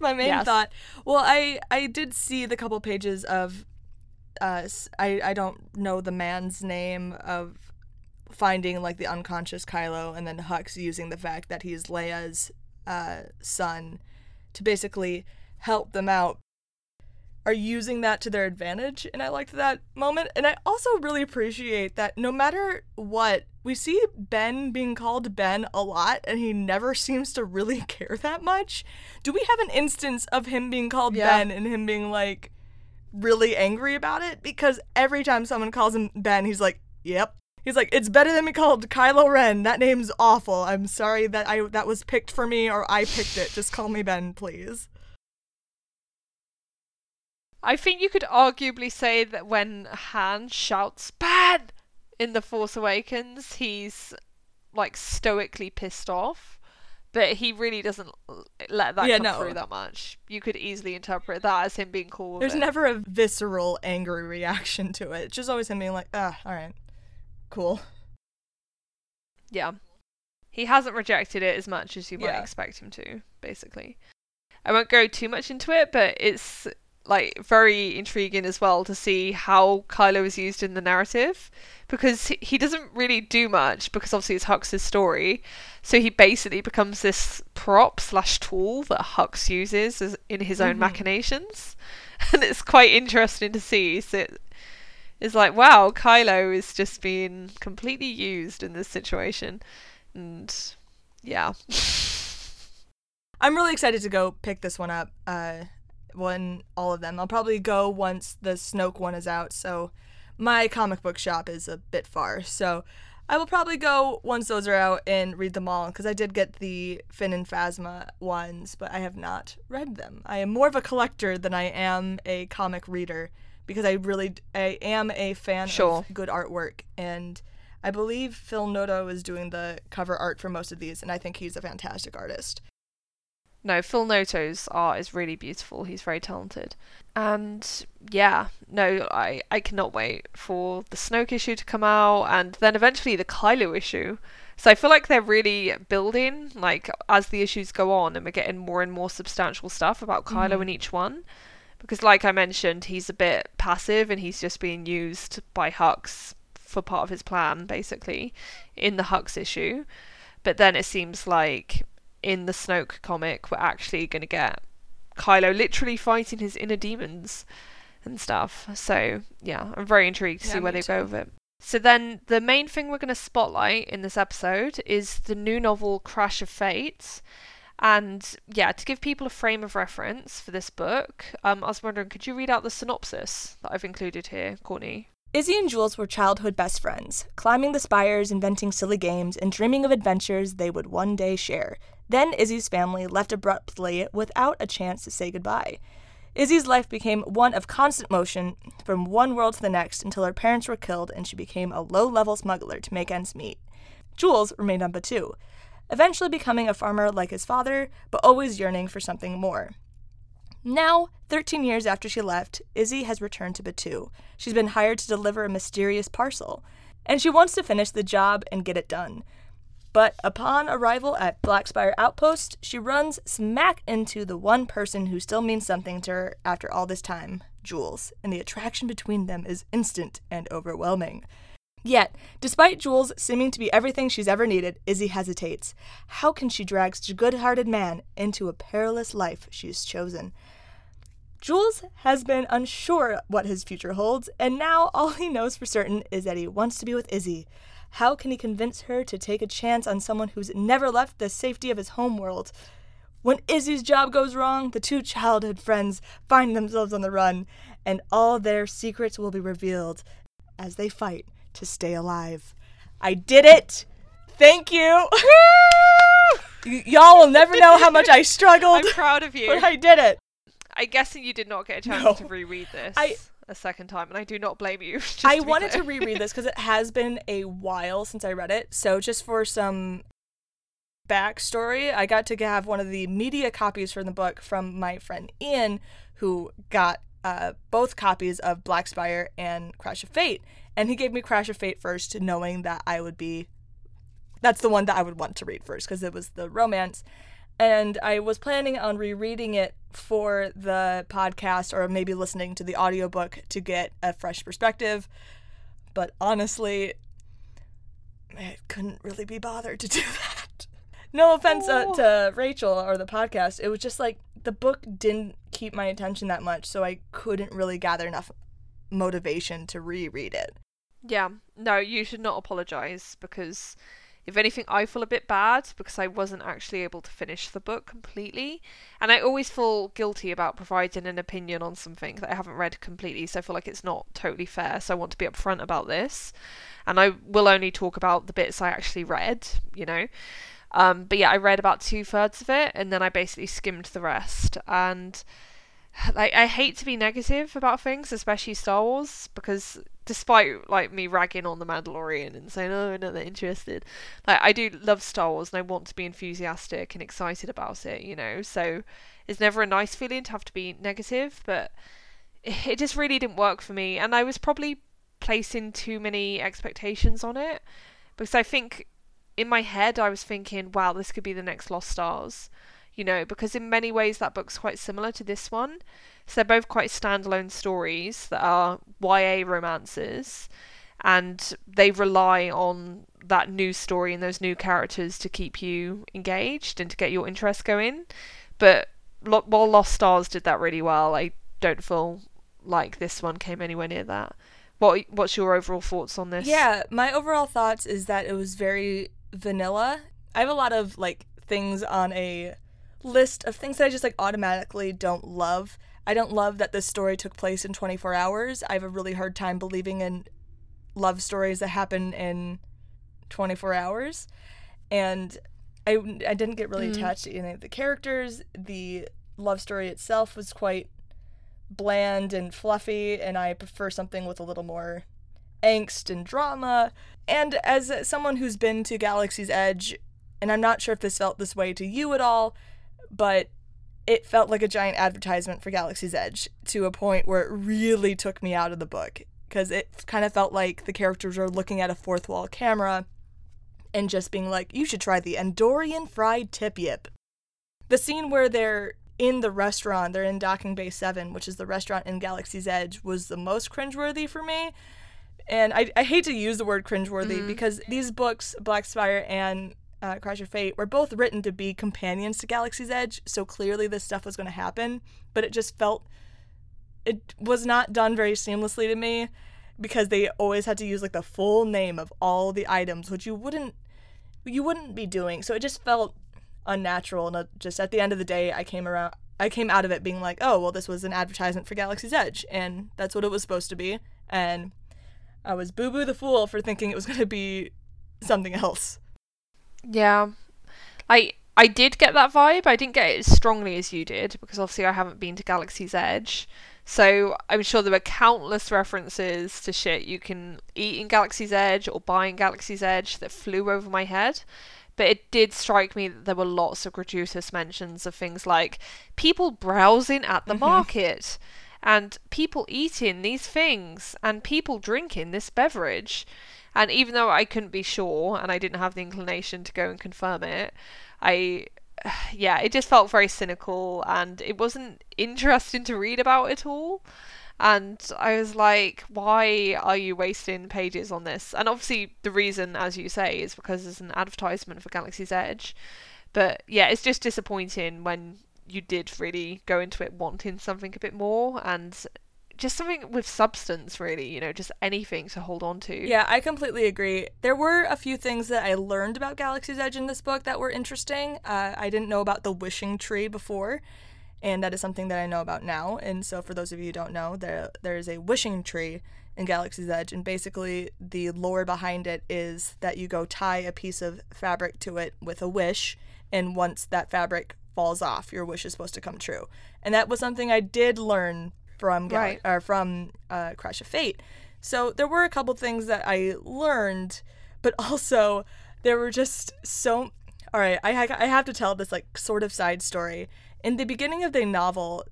my main thought. Well, I did see the couple pages of I don't know the man's name of finding, like, the unconscious Kylo, and then Hux using the fact that he's Leia's son to basically help them out, are using that to their advantage, and I liked that moment. And I also really appreciate that no matter what, we see Ben being called Ben a lot, and he never seems to really care that much. Do we have an instance of him being called Ben and him being, like, really angry about it? Because every time someone calls him Ben, he's like, yep. He's like, it's better than me called Kylo Ren. That name's awful. I'm sorry that that was picked for me, or I picked it. Just call me Ben, please. I think you could arguably say that when Han shouts Ben in The Force Awakens, he's, like, stoically pissed off. But he really doesn't let that come through that much. You could easily interpret that as him being cool with it. There's never a visceral, angry reaction to it. It's just always him being like, all right. Cool. Yeah. He hasn't rejected it as much as you might expect him to, basically. I won't go too much into it, but it's, like, very intriguing as well to see how Kylo is used in the narrative, because he doesn't really do much, because obviously it's Hux's story, so he basically becomes this prop/tool that Hux uses in his own machinations, and it's quite interesting to see. So it's like, wow, Kylo is just being completely used in this situation. And, yeah. I'm really excited to go pick this one up. All of them. I'll probably go once the Snoke one is out. So my comic book shop is a bit far. So I will probably go once those are out and read them all. Because I did get the Finn and Phasma ones, but I have not read them. I am more of a collector than I am a comic reader. Because I am a fan of good artwork, and I believe Phil Noto is doing the cover art for most of these, and I think he's a fantastic artist. No, Phil Noto's art is really beautiful. He's very talented. And I cannot wait for the Snoke issue to come out, and then eventually the Kylo issue. So I feel like they're really building, like, as the issues go on, and we're getting more and more substantial stuff about Kylo in each one. Because, like I mentioned, he's a bit passive, and he's just being used by Hux for part of his plan, basically, in the Hux issue. But then it seems like in the Snoke comic, we're actually going to get Kylo literally fighting his inner demons and stuff. So, yeah, I'm very intrigued to see where they go with it. So then the main thing we're going to spotlight in this episode is the new novel Crash of Fate. And to give people a frame of reference for this book, I was wondering, could you read out the synopsis that I've included here, Courtney? Izzy and Jules were childhood best friends, climbing the spires, inventing silly games, and dreaming of adventures they would one day share. Then Izzy's family left abruptly without a chance to say goodbye. Izzy's life became one of constant motion from one world to the next until her parents were killed and she became a low-level smuggler to make ends meet. Jules remained on Batuu, eventually becoming a farmer like his father, but always yearning for something more. Now, 13 years after she left, Izzy has returned to Batuu. She's been hired to deliver a mysterious parcel, and she wants to finish the job and get it done. But upon arrival at Blackspire Outpost, she runs smack into the one person who still means something to her after all this time, Jules, and the attraction between them is instant and overwhelming. Yet, despite Jules seeming to be everything she's ever needed, Izzy hesitates. How can she drag such a good-hearted man into a perilous life she's chosen? Jules has been unsure what his future holds, and now all he knows for certain is that he wants to be with Izzy. How can he convince her to take a chance on someone who's never left the safety of his homeworld? When Izzy's job goes wrong, the two childhood friends find themselves on the run, and all their secrets will be revealed as they fight to stay alive. I did it! Thank you! Y'all will never know how much I struggled. I'm proud of you. But I did it. I'm guessing you did not get a chance to reread this a second time, and I do not blame you. I wanted to reread this because it has been a while since I read it, so just for some backstory, I got to have one of the media copies from the book from my friend Ian, who got both copies of Blackspire and Crash of Fate. And he gave me Crash of Fate first, knowing that that's the one that I would want to read first, because it was the romance. And I was planning on rereading it for the podcast, or maybe listening to the audiobook to get a fresh perspective. But honestly, I couldn't really be bothered to do that. No offense to Rachel or the podcast. It was just like the book didn't keep my attention that much, so I couldn't really gather enough motivation to reread it. Yeah. No, you should not apologize, because if anything, I feel a bit bad because I wasn't actually able to finish the book completely. And I always feel guilty about providing an opinion on something that I haven't read completely, so I feel like it's not totally fair. So I want to be upfront about this. And I will only talk about the bits I actually read, you know. But yeah, I read about 2/3 of it, and then I basically skimmed the rest. And like, I hate to be negative about things, especially Star Wars, because despite like me ragging on The Mandalorian and saying, oh, I'm not that interested, like, I do love Star Wars and I want to be enthusiastic and excited about it, you know, so it's never a nice feeling to have to be negative, but it just really didn't work for me. And I was probably placing too many expectations on it, because I think in my head I was thinking, wow, this could be the next Lost Stars, you know, because in many ways that book's quite similar to this one. So they're both quite standalone stories that are YA romances, and they rely on that new story and those new characters to keep you engaged and to get your interest going. But while Lost Stars did that really well, I don't feel like this one came anywhere near that. What's your overall thoughts on this? Yeah, my overall thoughts is that it was very vanilla. I have a lot of like things on a list of things that I just like automatically don't love. I don't love that this story took place in 24 hours. I have a really hard time believing in love stories that happen in 24 hours. And I didn't get really attached to any of the characters. The love story itself was quite bland and fluffy, and I prefer something with a little more angst and drama. And as someone who's been to Galaxy's Edge, and I'm not sure if this felt this way to you at all, but it felt like a giant advertisement for Galaxy's Edge to a point where it really took me out of the book, because it kind of felt like the characters were looking at a fourth wall camera and just being like, you should try the Andorian fried tip-yip. The scene where they're in the restaurant, they're in Docking Bay 7, which is the restaurant in Galaxy's Edge, was the most cringeworthy for me. And I hate to use the word cringeworthy because these books, Black Spire and Crash of Fate, were both written to be companions to Galaxy's Edge, so clearly this stuff was going to happen, but it just felt, it was not done very seamlessly to me, because they always had to use like the full name of all the items, which you wouldn't be doing, so it just felt unnatural. And just at the end of the day, I came out of it being like, oh, well, this was an advertisement for Galaxy's Edge, and that's what it was supposed to be, and I was boo-boo the fool for thinking it was going to be something else. Yeah, I did get that vibe. I didn't get it as strongly as you did, because obviously I haven't been to Galaxy's Edge, so I'm sure there were countless references to shit you can eat in Galaxy's Edge or buy in Galaxy's Edge that flew over my head. But it did strike me that there were lots of gratuitous mentions of things like people browsing at the market and people eating these things and people drinking this beverage. And even though I couldn't be sure and I didn't have the inclination to go and confirm it, it just felt very cynical, and it wasn't interesting to read about at all. And I was like, why are you wasting pages on this? And obviously the reason, as you say, is because there's an advertisement for Galaxy's Edge. But yeah, it's just disappointing when you did really go into it wanting something a bit more, and just something with substance, really, you know, just anything to hold on to. Yeah, I completely agree. There were a few things that I learned about Galaxy's Edge in this book that were interesting. I didn't know about the wishing tree before, and that is something that I know about now. And so for those of you who don't know, there is a wishing tree in Galaxy's Edge, and basically the lore behind it is that you go tie a piece of fabric to it with a wish, and once that fabric falls off, your wish is supposed to come true. And that was something I did learn from Crash of Fate. So there were a couple things that I learned, but also there were just so... All right, I have to tell this like sort of side story. In the beginning of the novel,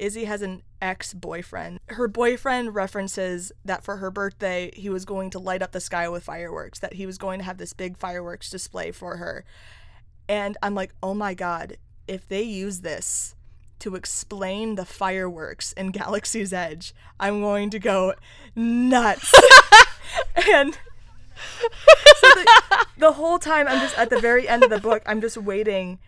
Izzy has an ex-boyfriend. Her boyfriend references that for her birthday, he was going to light up the sky with fireworks, that he was going to have this big fireworks display for her. And I'm like, oh my God, if they use this to explain the fireworks in Galaxy's Edge, I'm going to go nuts. And so the whole time I'm just at the very end of the book, I'm just waiting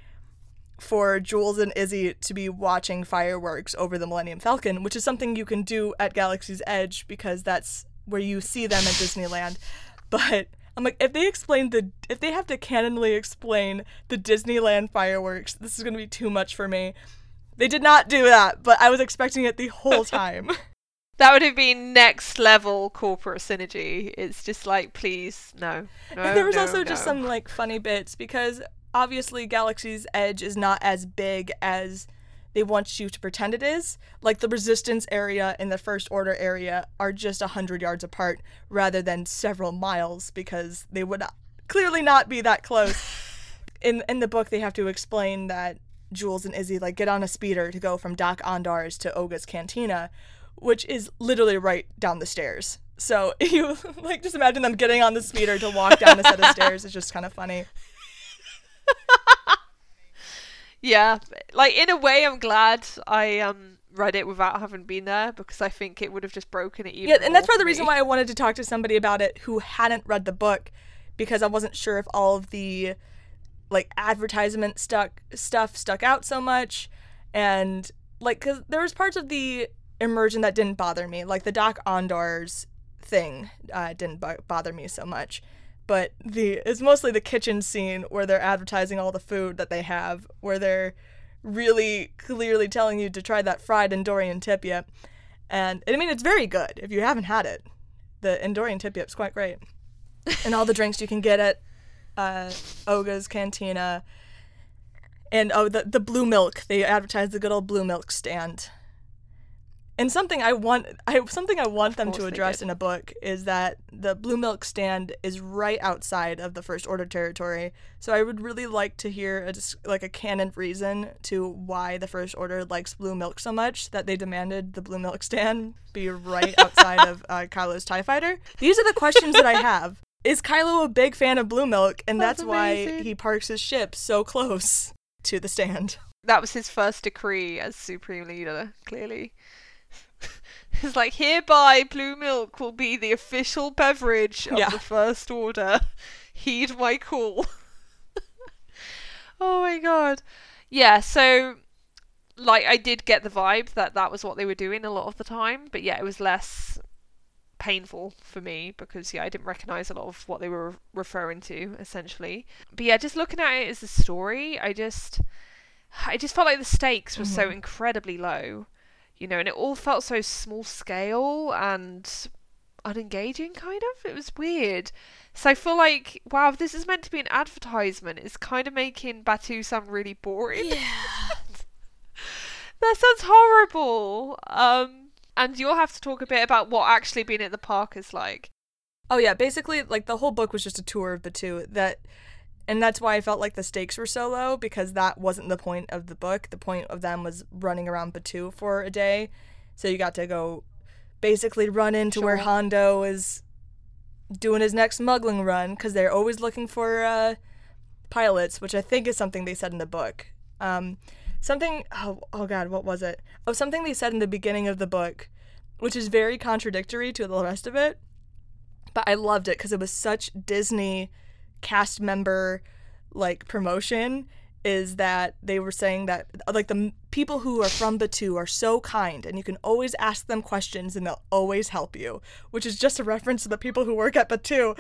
for Jules and Izzy to be watching fireworks over the Millennium Falcon, which is something you can do at Galaxy's Edge because that's where you see them at Disneyland. But I'm like, if they have to canonically explain the Disneyland fireworks, this is going to be too much for me. They did not do that, but I was expecting it the whole time. That would have been next level corporate synergy. It's just like, please, no. And there was just some like funny bits because obviously Galaxy's Edge is not as big as they want you to pretend it is. Like the Resistance area and the First Order area are just 100 yards apart rather than several miles because they would clearly not be that close. In the book, they have to explain that Jules and Izzy like get on a speeder to go from Doc Ondar's to Oga's Cantina, which is literally right down the stairs. So you like just imagine them getting on the speeder to walk down a set of stairs. It's just kind of funny. Yeah, like in a way, I'm glad I read it without having been there because I think it would have just broken it even more. Yeah, and that's probably the reason why I wanted to talk to somebody about it who hadn't read the book, because I wasn't sure if all of the like advertisement stuck out so much, and like because there was parts of the immersion that didn't bother me, like the Doc Ondar's thing didn't bother me so much, but it's mostly the kitchen scene where they're advertising all the food that they have, where they're really clearly telling you to try that fried Endorian Tipiap, and I mean it's very good if you haven't had it. The Endorian Tipiap's quite great, and all the drinks you can get at Oga's Cantina, and the blue milk. They advertise the good old blue milk stand. And something I want them to address in a book is that the blue milk stand is right outside of the First Order territory. So I would really like to hear a canon reason to why the First Order likes blue milk so much that they demanded the blue milk stand be right outside of Kylo's TIE fighter. These are the questions that I have. Is Kylo a big fan of blue milk, and that's why he parks his ship so close to the stand? That was his first decree as Supreme Leader, clearly. It's like, hereby blue milk will be the official beverage of the First Order. Heed my call. Oh my god. Yeah, so like I did get the vibe that was what they were doing a lot of the time, but yeah, it was less painful for me because I didn't recognise a lot of what they were referring to essentially. But yeah, just looking at it as a story, I just felt like the stakes were so incredibly low. You know, and it all felt so small scale and unengaging, kind of. It was weird. So I feel like, wow, if this is meant to be an advertisement, it's kind of making Batuu sound really boring. Yeah. That sounds horrible. And you'll have to talk a bit about what actually being at the park is like. Oh yeah, basically, like the whole book was just a tour of Batuu. And that's why I felt like the stakes were so low, because that wasn't the point of the book. The point of them was running around Batuu for a day. So you got to go basically run into where Hondo is doing his next smuggling run, because they're always looking for pilots, which I think is something they said in the book. What was it? Oh, something they said in the beginning of the book, which is very contradictory to the rest of it. But I loved it because it was such Disney cast member like promotion, is that they were saying that like the people who are from Batuu are so kind and you can always ask them questions and they'll always help you, which is just a reference to the people who work at Batuu.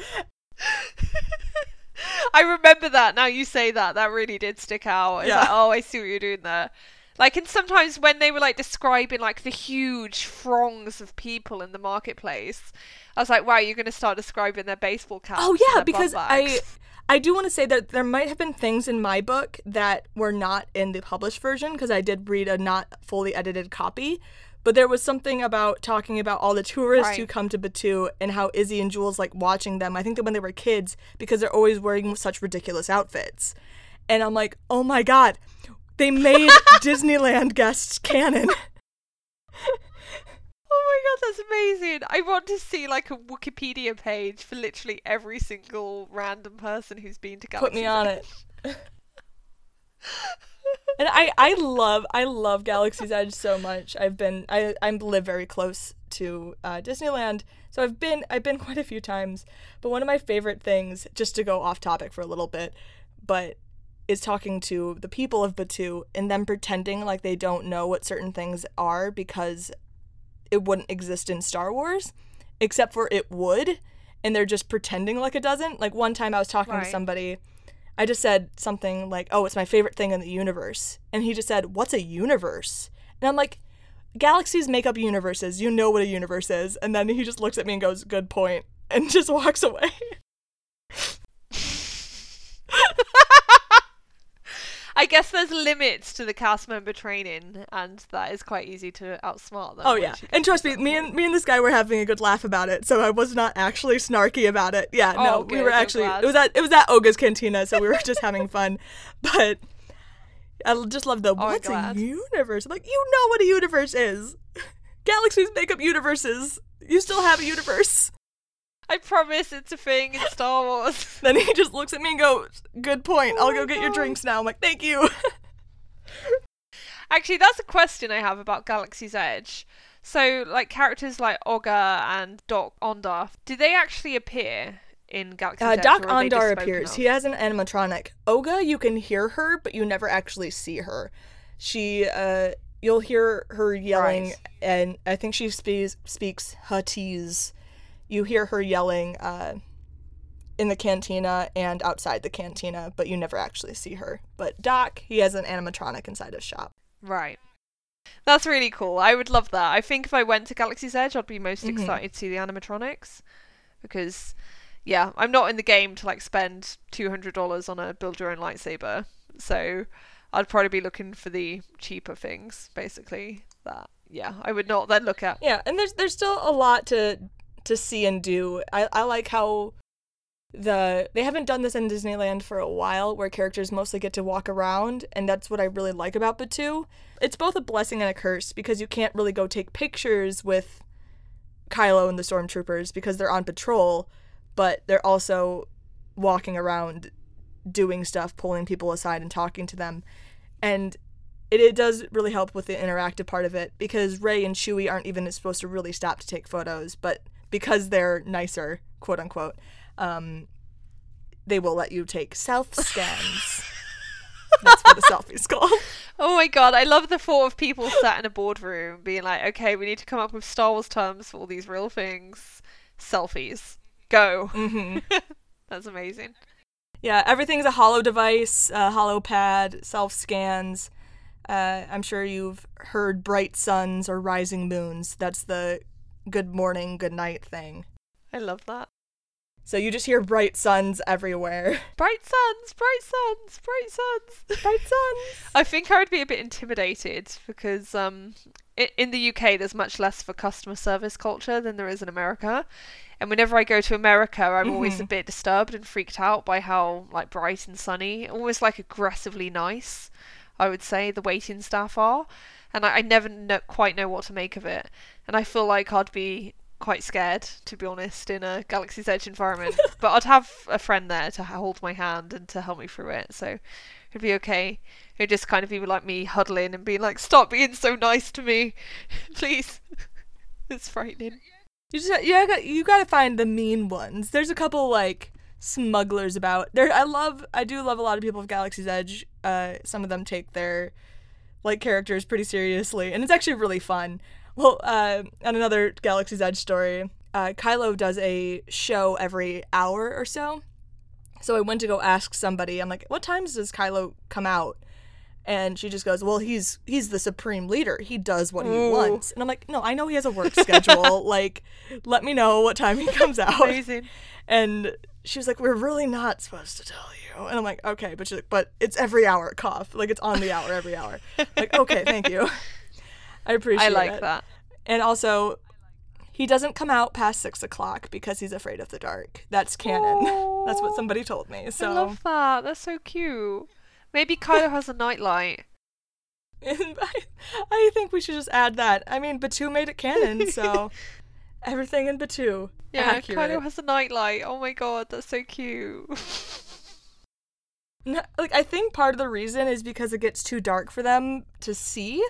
I remember that now you say that really did stick out. It's like, oh, I see what you're doing there. Like, and sometimes when they were, like, describing, like, the huge throngs of people in the marketplace, I was like, wow, you're going to start describing their baseball caps. Oh, yeah, because I do want to say that there might have been things in my book that were not in the published version, because I did read a not fully edited copy, but there was something about talking about all the tourists who come to Batuu and how Izzy and Jules, like, watching them, I think that when they were kids, because they're always wearing such ridiculous outfits. And I'm like, oh, my God. They made Disneyland guests canon. Oh my god, that's amazing. I want to see like a Wikipedia page for literally every single random person who's been to Galaxy's Edge. Put me on it. And I love Galaxy's Edge so much. I live very close to Disneyland. So I've been quite a few times, but one of my favorite things, just to go off topic for a little bit, but is talking to the people of Batuu and them pretending like they don't know what certain things are because it wouldn't exist in Star Wars, except for it would, and they're just pretending like it doesn't. Like one time I was talking to somebody, I just said something like, oh, it's my favorite thing in the universe. And he just said, what's a universe? And I'm like, galaxies make up universes. You know what a universe is. And then he just looks at me and goes, good point, and just walks away. I guess there's limits to the cast member training, and that is quite easy to outsmart them. Oh, yeah. And trust me, me and this guy were having a good laugh about it, so I was not actually snarky about it. Yeah, oh, no, good. We were actually... It was at Oga's Cantina, so we were just having fun. But I just love the, what's a universe? I'm like, you know what a universe is. Galaxies make up universes. You still have a universe. I promise it's a thing in Star Wars. Then he just looks at me and goes, good point, I'll go get your drinks now. I'm like, thank you. Actually, that's a question I have about Galaxy's Edge. So, like, characters like Oga and Doc Ondar, do they actually appear in Galaxy's Edge? Doc Ondar appears. He has an animatronic. Oga, you can hear her, but you never actually see her. She, you'll hear her yelling, and I think she speaks Huttese. You hear her yelling in the cantina and outside the cantina, but you never actually see her. But Doc, he has an animatronic inside his shop. Right. That's really cool. I would love that. I think if I went to Galaxy's Edge, I'd be most excited to see the animatronics. Because, yeah, I'm not in the game to, like, spend $200 on a build-your-own lightsaber. So I'd probably be looking for the cheaper things, basically. That, yeah, I would not then look at. Yeah, and there's still a lot to see and do. I like how they haven't done this in Disneyland for a while, where characters mostly get to walk around, and that's what I really like about Batuu. It's both a blessing and a curse, because you can't really go take pictures with Kylo and the stormtroopers because they're on patrol, but they're also walking around doing stuff, pulling people aside and talking to them. And it does really help with the interactive part of it, because Rey and Chewie aren't even supposed to really stop to take photos, but because they're nicer, quote-unquote, they will let you take self-scans. That's what a selfie's called. Oh my god, I love the thought of people sat in a boardroom being like, okay, we need to come up with Star Wars terms for all these real things. Selfies. Go. Mm-hmm. That's amazing. Yeah, everything's a holo device, a holo pad, self-scans. I'm sure you've heard bright suns or rising moons. That's the good morning, good night thing. I love that. So you just hear bright suns everywhere. Bright suns, bright suns, bright suns, bright suns. I think I would be a bit intimidated because in the UK there's much less of a customer service culture than there is in America. And whenever I go to America, I'm always a bit disturbed and freaked out by how, like, bright and sunny, almost like aggressively nice, I would say, the waiting staff are. And I never quite know what to make of it. And I feel like I'd be quite scared, to be honest, in a Galaxy's Edge environment. But I'd have a friend there to hold my hand and to help me through it. So it'd be okay. It'd just kind of be like me huddling and being like, stop being so nice to me. Please. It's frightening. You gotta find the mean ones. There's a couple, like, smugglers about. I do love a lot of people of Galaxy's Edge. Some of them take their, like, characters pretty seriously, and it's actually really fun. Well, on another Galaxy's Edge story, Kylo does a show every hour or so. So I went to go ask somebody, I'm like, what times does Kylo come out? And she just goes, well, he's the supreme leader. He does what he wants. And I'm like, no, I know he has a work schedule. Like, let me know what time he comes out. Amazing. And she was like, we're really not supposed to tell you. And I'm like, okay. But she's like, but it's every hour, cough. Like, it's on the hour, every hour. Like, okay, thank you. I appreciate it. I like that. And also, he doesn't come out past 6 o'clock because he's afraid of the dark. That's canon. Aww. That's what somebody told me. So I love that. That's so cute. Maybe Kylo has a nightlight. I think we should just add that. I mean, Batuu made it canon, so... Everything in Batuu. Yeah, accurate. Kylo has a nightlight. Oh my god, that's so cute. No, like, I think part of the reason is because it gets too dark for them to see,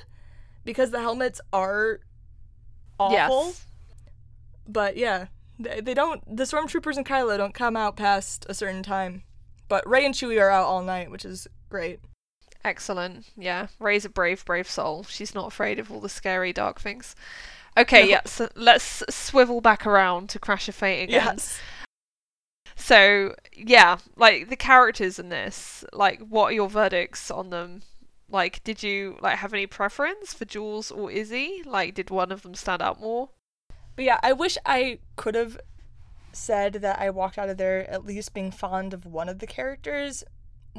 because the helmets are awful. Yes. But yeah, they don't. The stormtroopers and Kylo don't come out past a certain time. But Rey and Chewie are out all night, which is great. Excellent. Yeah, Rey's a brave, brave soul. She's not afraid of all the scary, dark things. Okay, no. Yeah, so let's swivel back around to Crash of Fate again. Yes. So, yeah, like, the characters in this, like, what are your verdicts on them? Like, did you, like, have any preference for Jules or Izzy? Like, did one of them stand out more? But yeah, I wish I could have said that I walked out of there at least being fond of one of the characters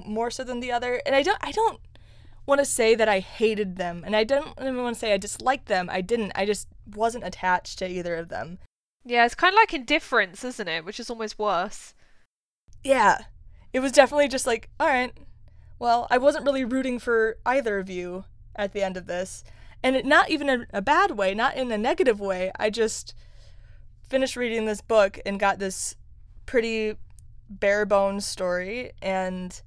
more so than the other. And I don't want to say that I hated them, and I don't even want to say I disliked them. I didn't. I just wasn't attached to either of them. Yeah, it's kind of like indifference, isn't it? Which is almost worse. Yeah. It was definitely just like, all right, well, I wasn't really rooting for either of you at the end of this. And it, not even in a bad way, not in a negative way. I just finished reading this book and got this pretty bare-bones story, and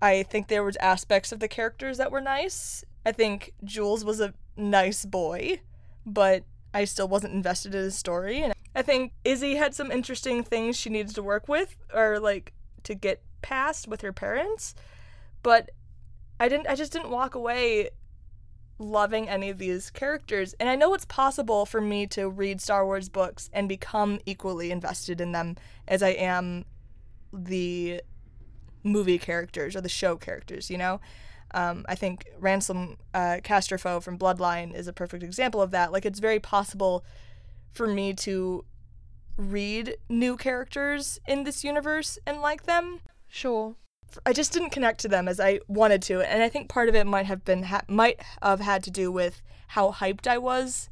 I think there was aspects of the characters that were nice. I think Jules was a nice boy, but I still wasn't invested in his story. And I think Izzy had some interesting things she needed to work with, or like to get past with her parents. But I just didn't walk away loving any of these characters. And I know it's possible for me to read Star Wars books and become equally invested in them as I am the movie characters or the show characters, you know? I think Ransom Castrofo from Bloodline is a perfect example of that. Like, it's very possible for me to read new characters in this universe and like them. Sure. I just didn't connect to them as I wanted to, and I think part of it might have had to do with how hyped I was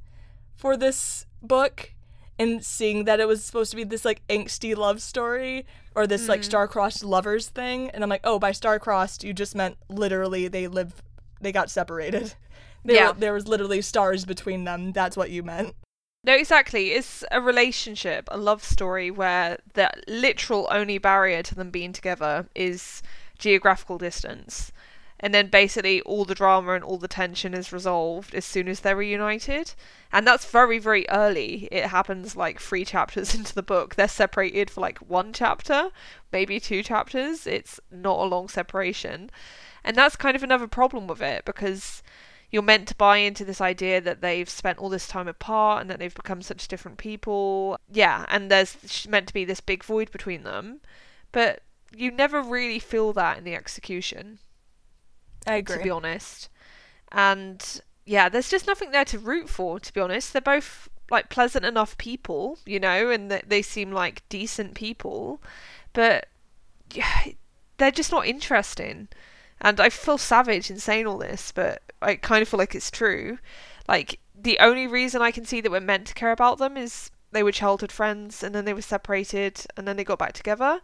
for this book and seeing that it was supposed to be this, like, angsty love story or this, like, star-crossed lovers thing. And I'm like, oh, by star-crossed, you just meant literally they got separated. There was literally stars between them. That's what you meant. No, exactly. It's a relationship, a love story where the literal only barrier to them being together is geographical distance. And then basically all the drama and all the tension is resolved as soon as they're reunited. And that's very, very early. It happens like 3 chapters into the book. They're separated for like 1 chapter, maybe 2 chapters. It's not a long separation. And that's kind of another problem with it, because you're meant to buy into this idea that they've spent all this time apart and that they've become such different people. Yeah, and there's meant to be this big void between them. But you never really feel that in the execution. I agree. To be honest. And yeah, there's just nothing there to root for, to be honest. They're both like pleasant enough people, you know, and they seem like decent people, but yeah, they're just not interesting. And I feel savage in saying all this, but I kind of feel like it's true. Like, the only reason I can see that we're meant to care about them is they were childhood friends and then they were separated and then they got back together.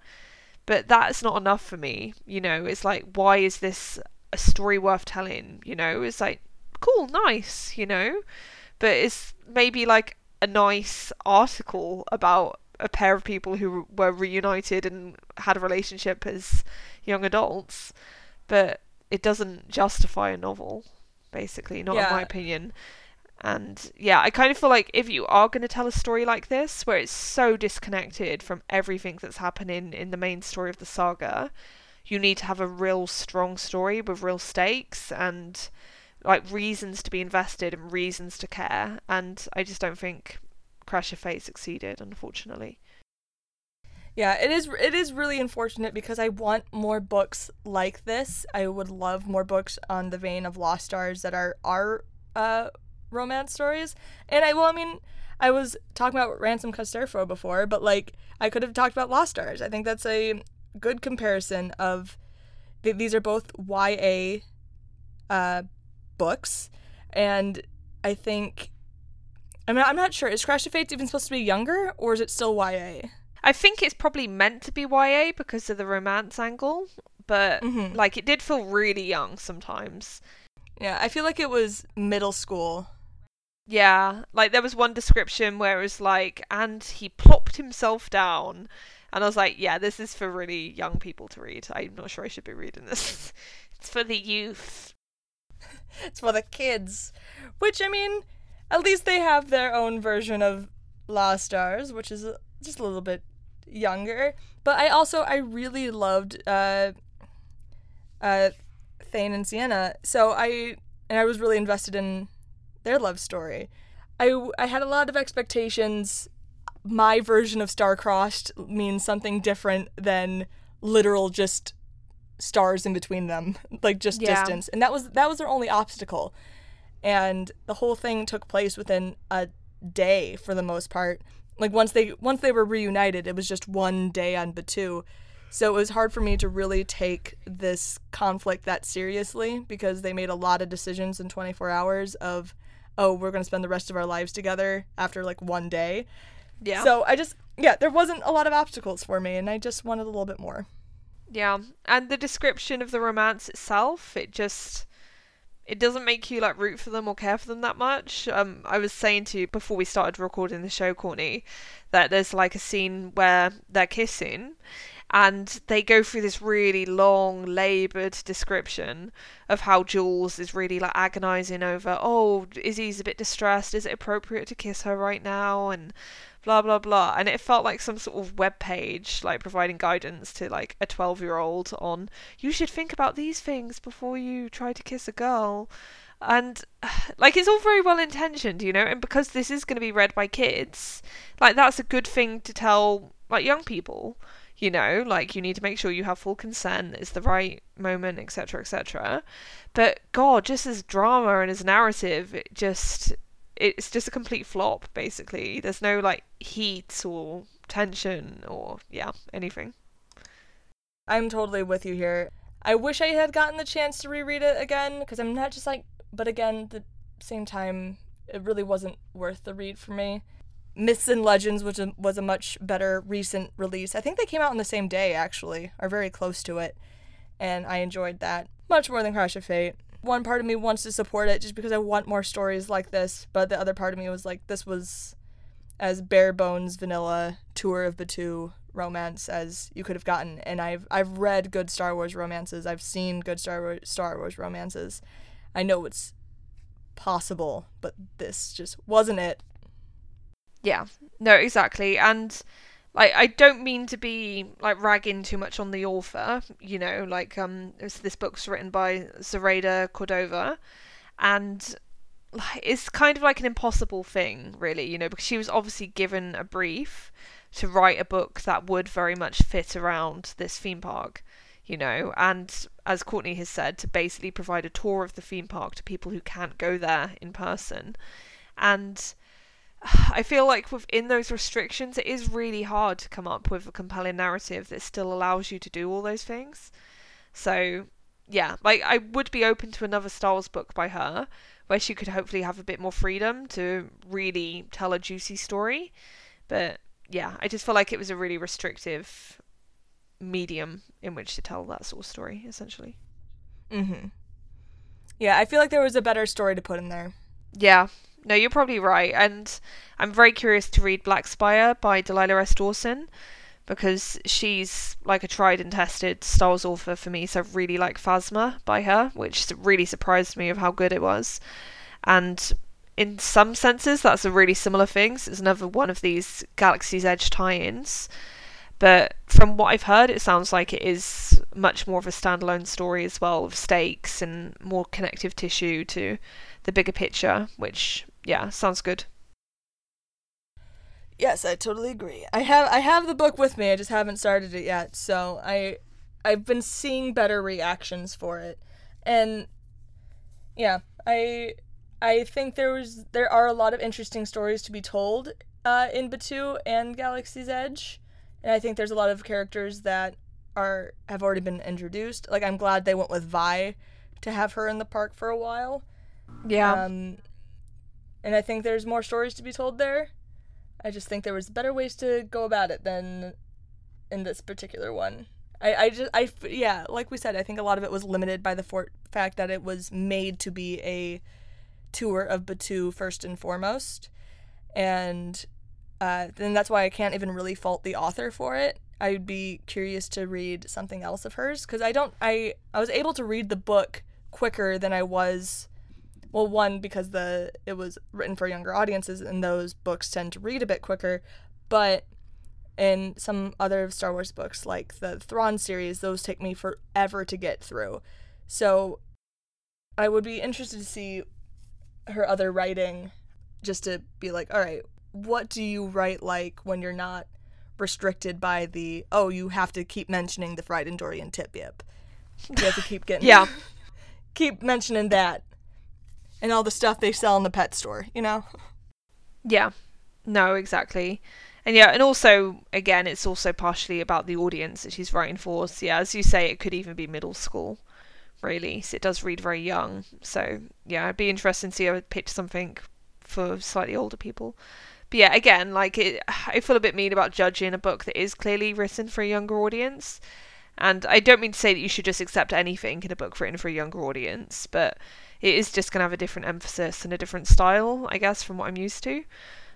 But that's not enough for me, you know. It's like, why is this a story worth telling? You know, it's like, cool, nice, you know, but it's maybe like a nice article about a pair of people who were reunited and had a relationship as young adults, but it doesn't justify a novel, basically, not in my opinion. And yeah, I kind of feel like if you are going to tell a story like this, where it's so disconnected from everything that's happening in the main story of the saga, you need to have a real strong story with real stakes and like reasons to be invested and reasons to care. And I just don't think Crash of Fate succeeded, unfortunately. Yeah, it is really unfortunate, because I want more books like this. I would love more books on the vein of Lost Stars that are romance stories. And I was talking about Ransom Castrofo before, but like I could have talked about Lost Stars. I think that's a good comparison of these are both YA books, and I think I'm not sure, is Crash of Fate even supposed to be younger, or is it still YA? I think it's probably meant to be YA because of the romance angle, but like it did feel really young sometimes. Yeah, I feel like it was middle school. Yeah, like there was one description where it was like, and he plopped himself down. And I was like, yeah, this is for really young people to read. I'm not sure I should be reading this. It's for the youth. It's for the kids. Which, I mean, at least they have their own version of Lost Stars, which is just a little bit younger. But I really loved Thane and Sienna. So I was really invested in their love story. I had a lot of expectations. My version of star-crossed means something different than literal just stars in between them, like just distance. And that was their only obstacle. And the whole thing took place within a day for the most part. Like once they were reunited, it was just one day on Batuu. So it was hard for me to really take this conflict that seriously because they made a lot of decisions in 24 hours of, oh, we're going to spend the rest of our lives together after like one day. Yeah. So there wasn't a lot of obstacles for me, and I just wanted a little bit more. Yeah. And the description of the romance itself, it doesn't make you, like, root for them or care for them that much. I was saying to you before we started recording the show, Courtney, that there's, like, a scene where they're kissing and they go through this really long, laboured description of how Jules is really, like, agonising over, oh, Izzy's a bit distressed, is it appropriate to kiss her right now, and blah, blah, blah. And it felt like some sort of web page, like, providing guidance to, like, a 12-year-old on, you should think about these things before you try to kiss a girl. And, like, it's all very well-intentioned, you know? And because this is going to be read by kids, like, that's a good thing to tell, like, young people, you know? Like, you need to make sure you have full consent, it's the right moment, etc., etc. But, God, just as drama and as narrative, it's just a complete flop, basically. There's no, like, heat or tension or, yeah, anything. I'm totally with you here. I wish I had gotten the chance to reread it again, because I'm not just like... But again, at the same time, it really wasn't worth the read for me. Myths and Legends, which was a much better recent release. I think they came out on the same day, actually, or very close to it. And I enjoyed that much more than Crash of Fate. One part of me wants to support it just because I want more stories like this, but the other part of me was like, this was as bare-bones vanilla tour of Batuu romance as you could have gotten. And I've read good Star Wars romances. I've seen good Star Wars romances. I know it's possible, but this just wasn't it. Yeah, no, exactly. And like, I don't mean to be, like, ragging too much on the author, you know, like, this book's written by Zoraida Cordova, and like, it's kind of like an impossible thing, really, you know, because she was obviously given a brief to write a book that would very much fit around this theme park, you know, and as Courtney has said, to basically provide a tour of the theme park to people who can't go there in person. And I feel like within those restrictions, it is really hard to come up with a compelling narrative that still allows you to do all those things. So, yeah, like, I would be open to another Star Wars book by her, where she could hopefully have a bit more freedom to really tell a juicy story. But, yeah, I just feel like it was a really restrictive medium in which to tell that sort of story, essentially. Mm-hmm. Yeah, I feel like there was a better story to put in there. Yeah. No, you're probably right, and I'm very curious to read Black Spire by Delilah S. Dawson, because she's like a tried and tested Star Wars author for me, so I really like Phasma by her, which really surprised me of how good it was. And in some senses, that's a really similar thing, so it's another one of these Galaxy's Edge tie-ins. But from what I've heard, it sounds like it is much more of a standalone story as well, with stakes and more connective tissue to the bigger picture, which, yeah, sounds good. Yes, I totally agree. I have the book with me, I just haven't started it yet, so I've been seeing better reactions for it. And, yeah, I think there are a lot of interesting stories to be told in Batuu and Galaxy's Edge. And I think there's a lot of characters that have already been introduced. Like, I'm glad they went with Vi to have her in the park for a while. Yeah. And I think there's more stories to be told there. I just think there was better ways to go about it than in this particular one. I like we said, I think a lot of it was limited by the fact that it was made to be a tour of Batuu first and foremost. And then that's why I can't even really fault the author for it. I'd be curious to read something else of hers, because I was able to read the book quicker than I was Well, one, because it was written for younger audiences, and those books tend to read a bit quicker, but in some other Star Wars books, like the Thrawn series, those take me forever to get through. So I would be interested to see her other writing, just to be like, all right, what do you write like when you're not restricted by the, oh, you have to keep mentioning the fried Endorian and tip yip. You have to keep getting... yeah. Keep mentioning that. And all the stuff they sell in the pet store, you know? Yeah. No, exactly. And yeah, and also, again, it's also partially about the audience that she's writing for. So yeah, as you say, it could even be middle school, really. So it does read very young. So yeah, it'd be interesting to see her pitch something for slightly older people. But yeah, again, like, I feel a bit mean about judging a book that is clearly written for a younger audience. And I don't mean to say that you should just accept anything in a book written for a younger audience, but it is just going to have a different emphasis and a different style, I guess, from what I'm used to.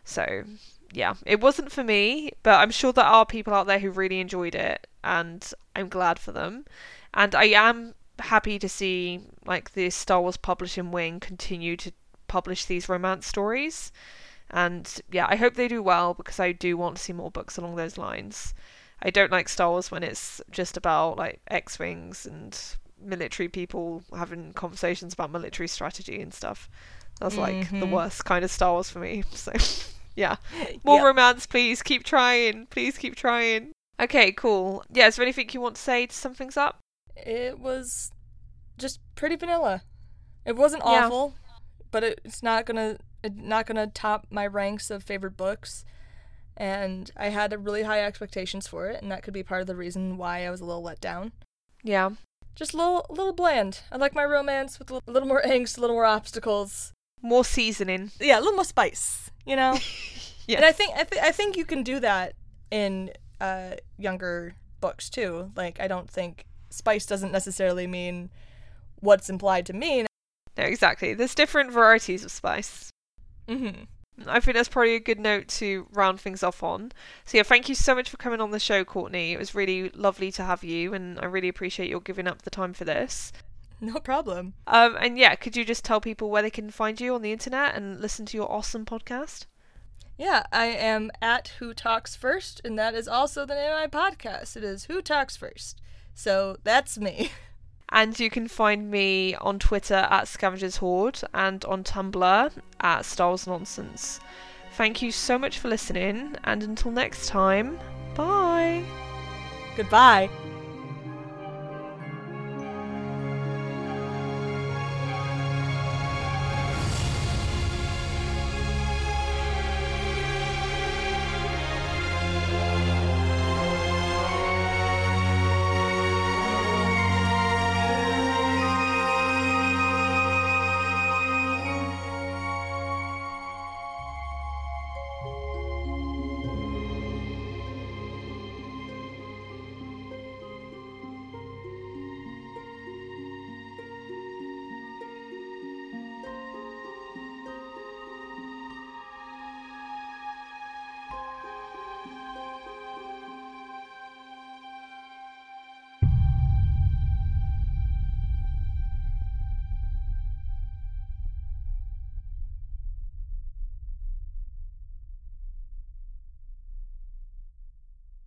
So yeah, it wasn't for me, but I'm sure there are people out there who really enjoyed it, and I'm glad for them. And I am happy to see, like, the Star Wars publishing wing continue to publish these romance stories. And yeah, I hope they do well, because I do want to see more books along those lines. I don't like Star Wars when it's just about, like, X-Wings and military people having conversations about military strategy and stuff. That's like the worst kind of Star Wars for me. So yeah, more romance, please. Keep trying. Please keep trying. Okay, cool. Yeah, is there anything you want to say to sum things up? It was just pretty vanilla. It wasn't awful, but it's not gonna top my ranks of favorite books, and I had really high expectations for it, and that could be part of the reason why I was a little let down. Yeah. Just a little bland. I like my romance with a little more angst, a little more obstacles. More seasoning. Yeah, a little more spice, you know? Yes. And I think you can do that in younger books, too. Like, I don't think spice doesn't necessarily mean what's implied to mean. No, exactly. There's different varieties of spice. Mm-hmm. I think that's probably a good note to round things off on. So yeah, thank you so much for coming on the show, Courtney. It was really lovely to have you, and I really appreciate your giving up the time for this. No problem. And yeah, could you just tell people where they can find you on the internet and listen to your awesome podcast? Yeah, I am at Who Talks First, and that is also the name of my podcast. It is Who Talks First. So that's me. And you can find me on Twitter at Scavengers Horde, and on Tumblr at Star Wars Nonsense. Thank you so much for listening, and until next time, bye! Goodbye!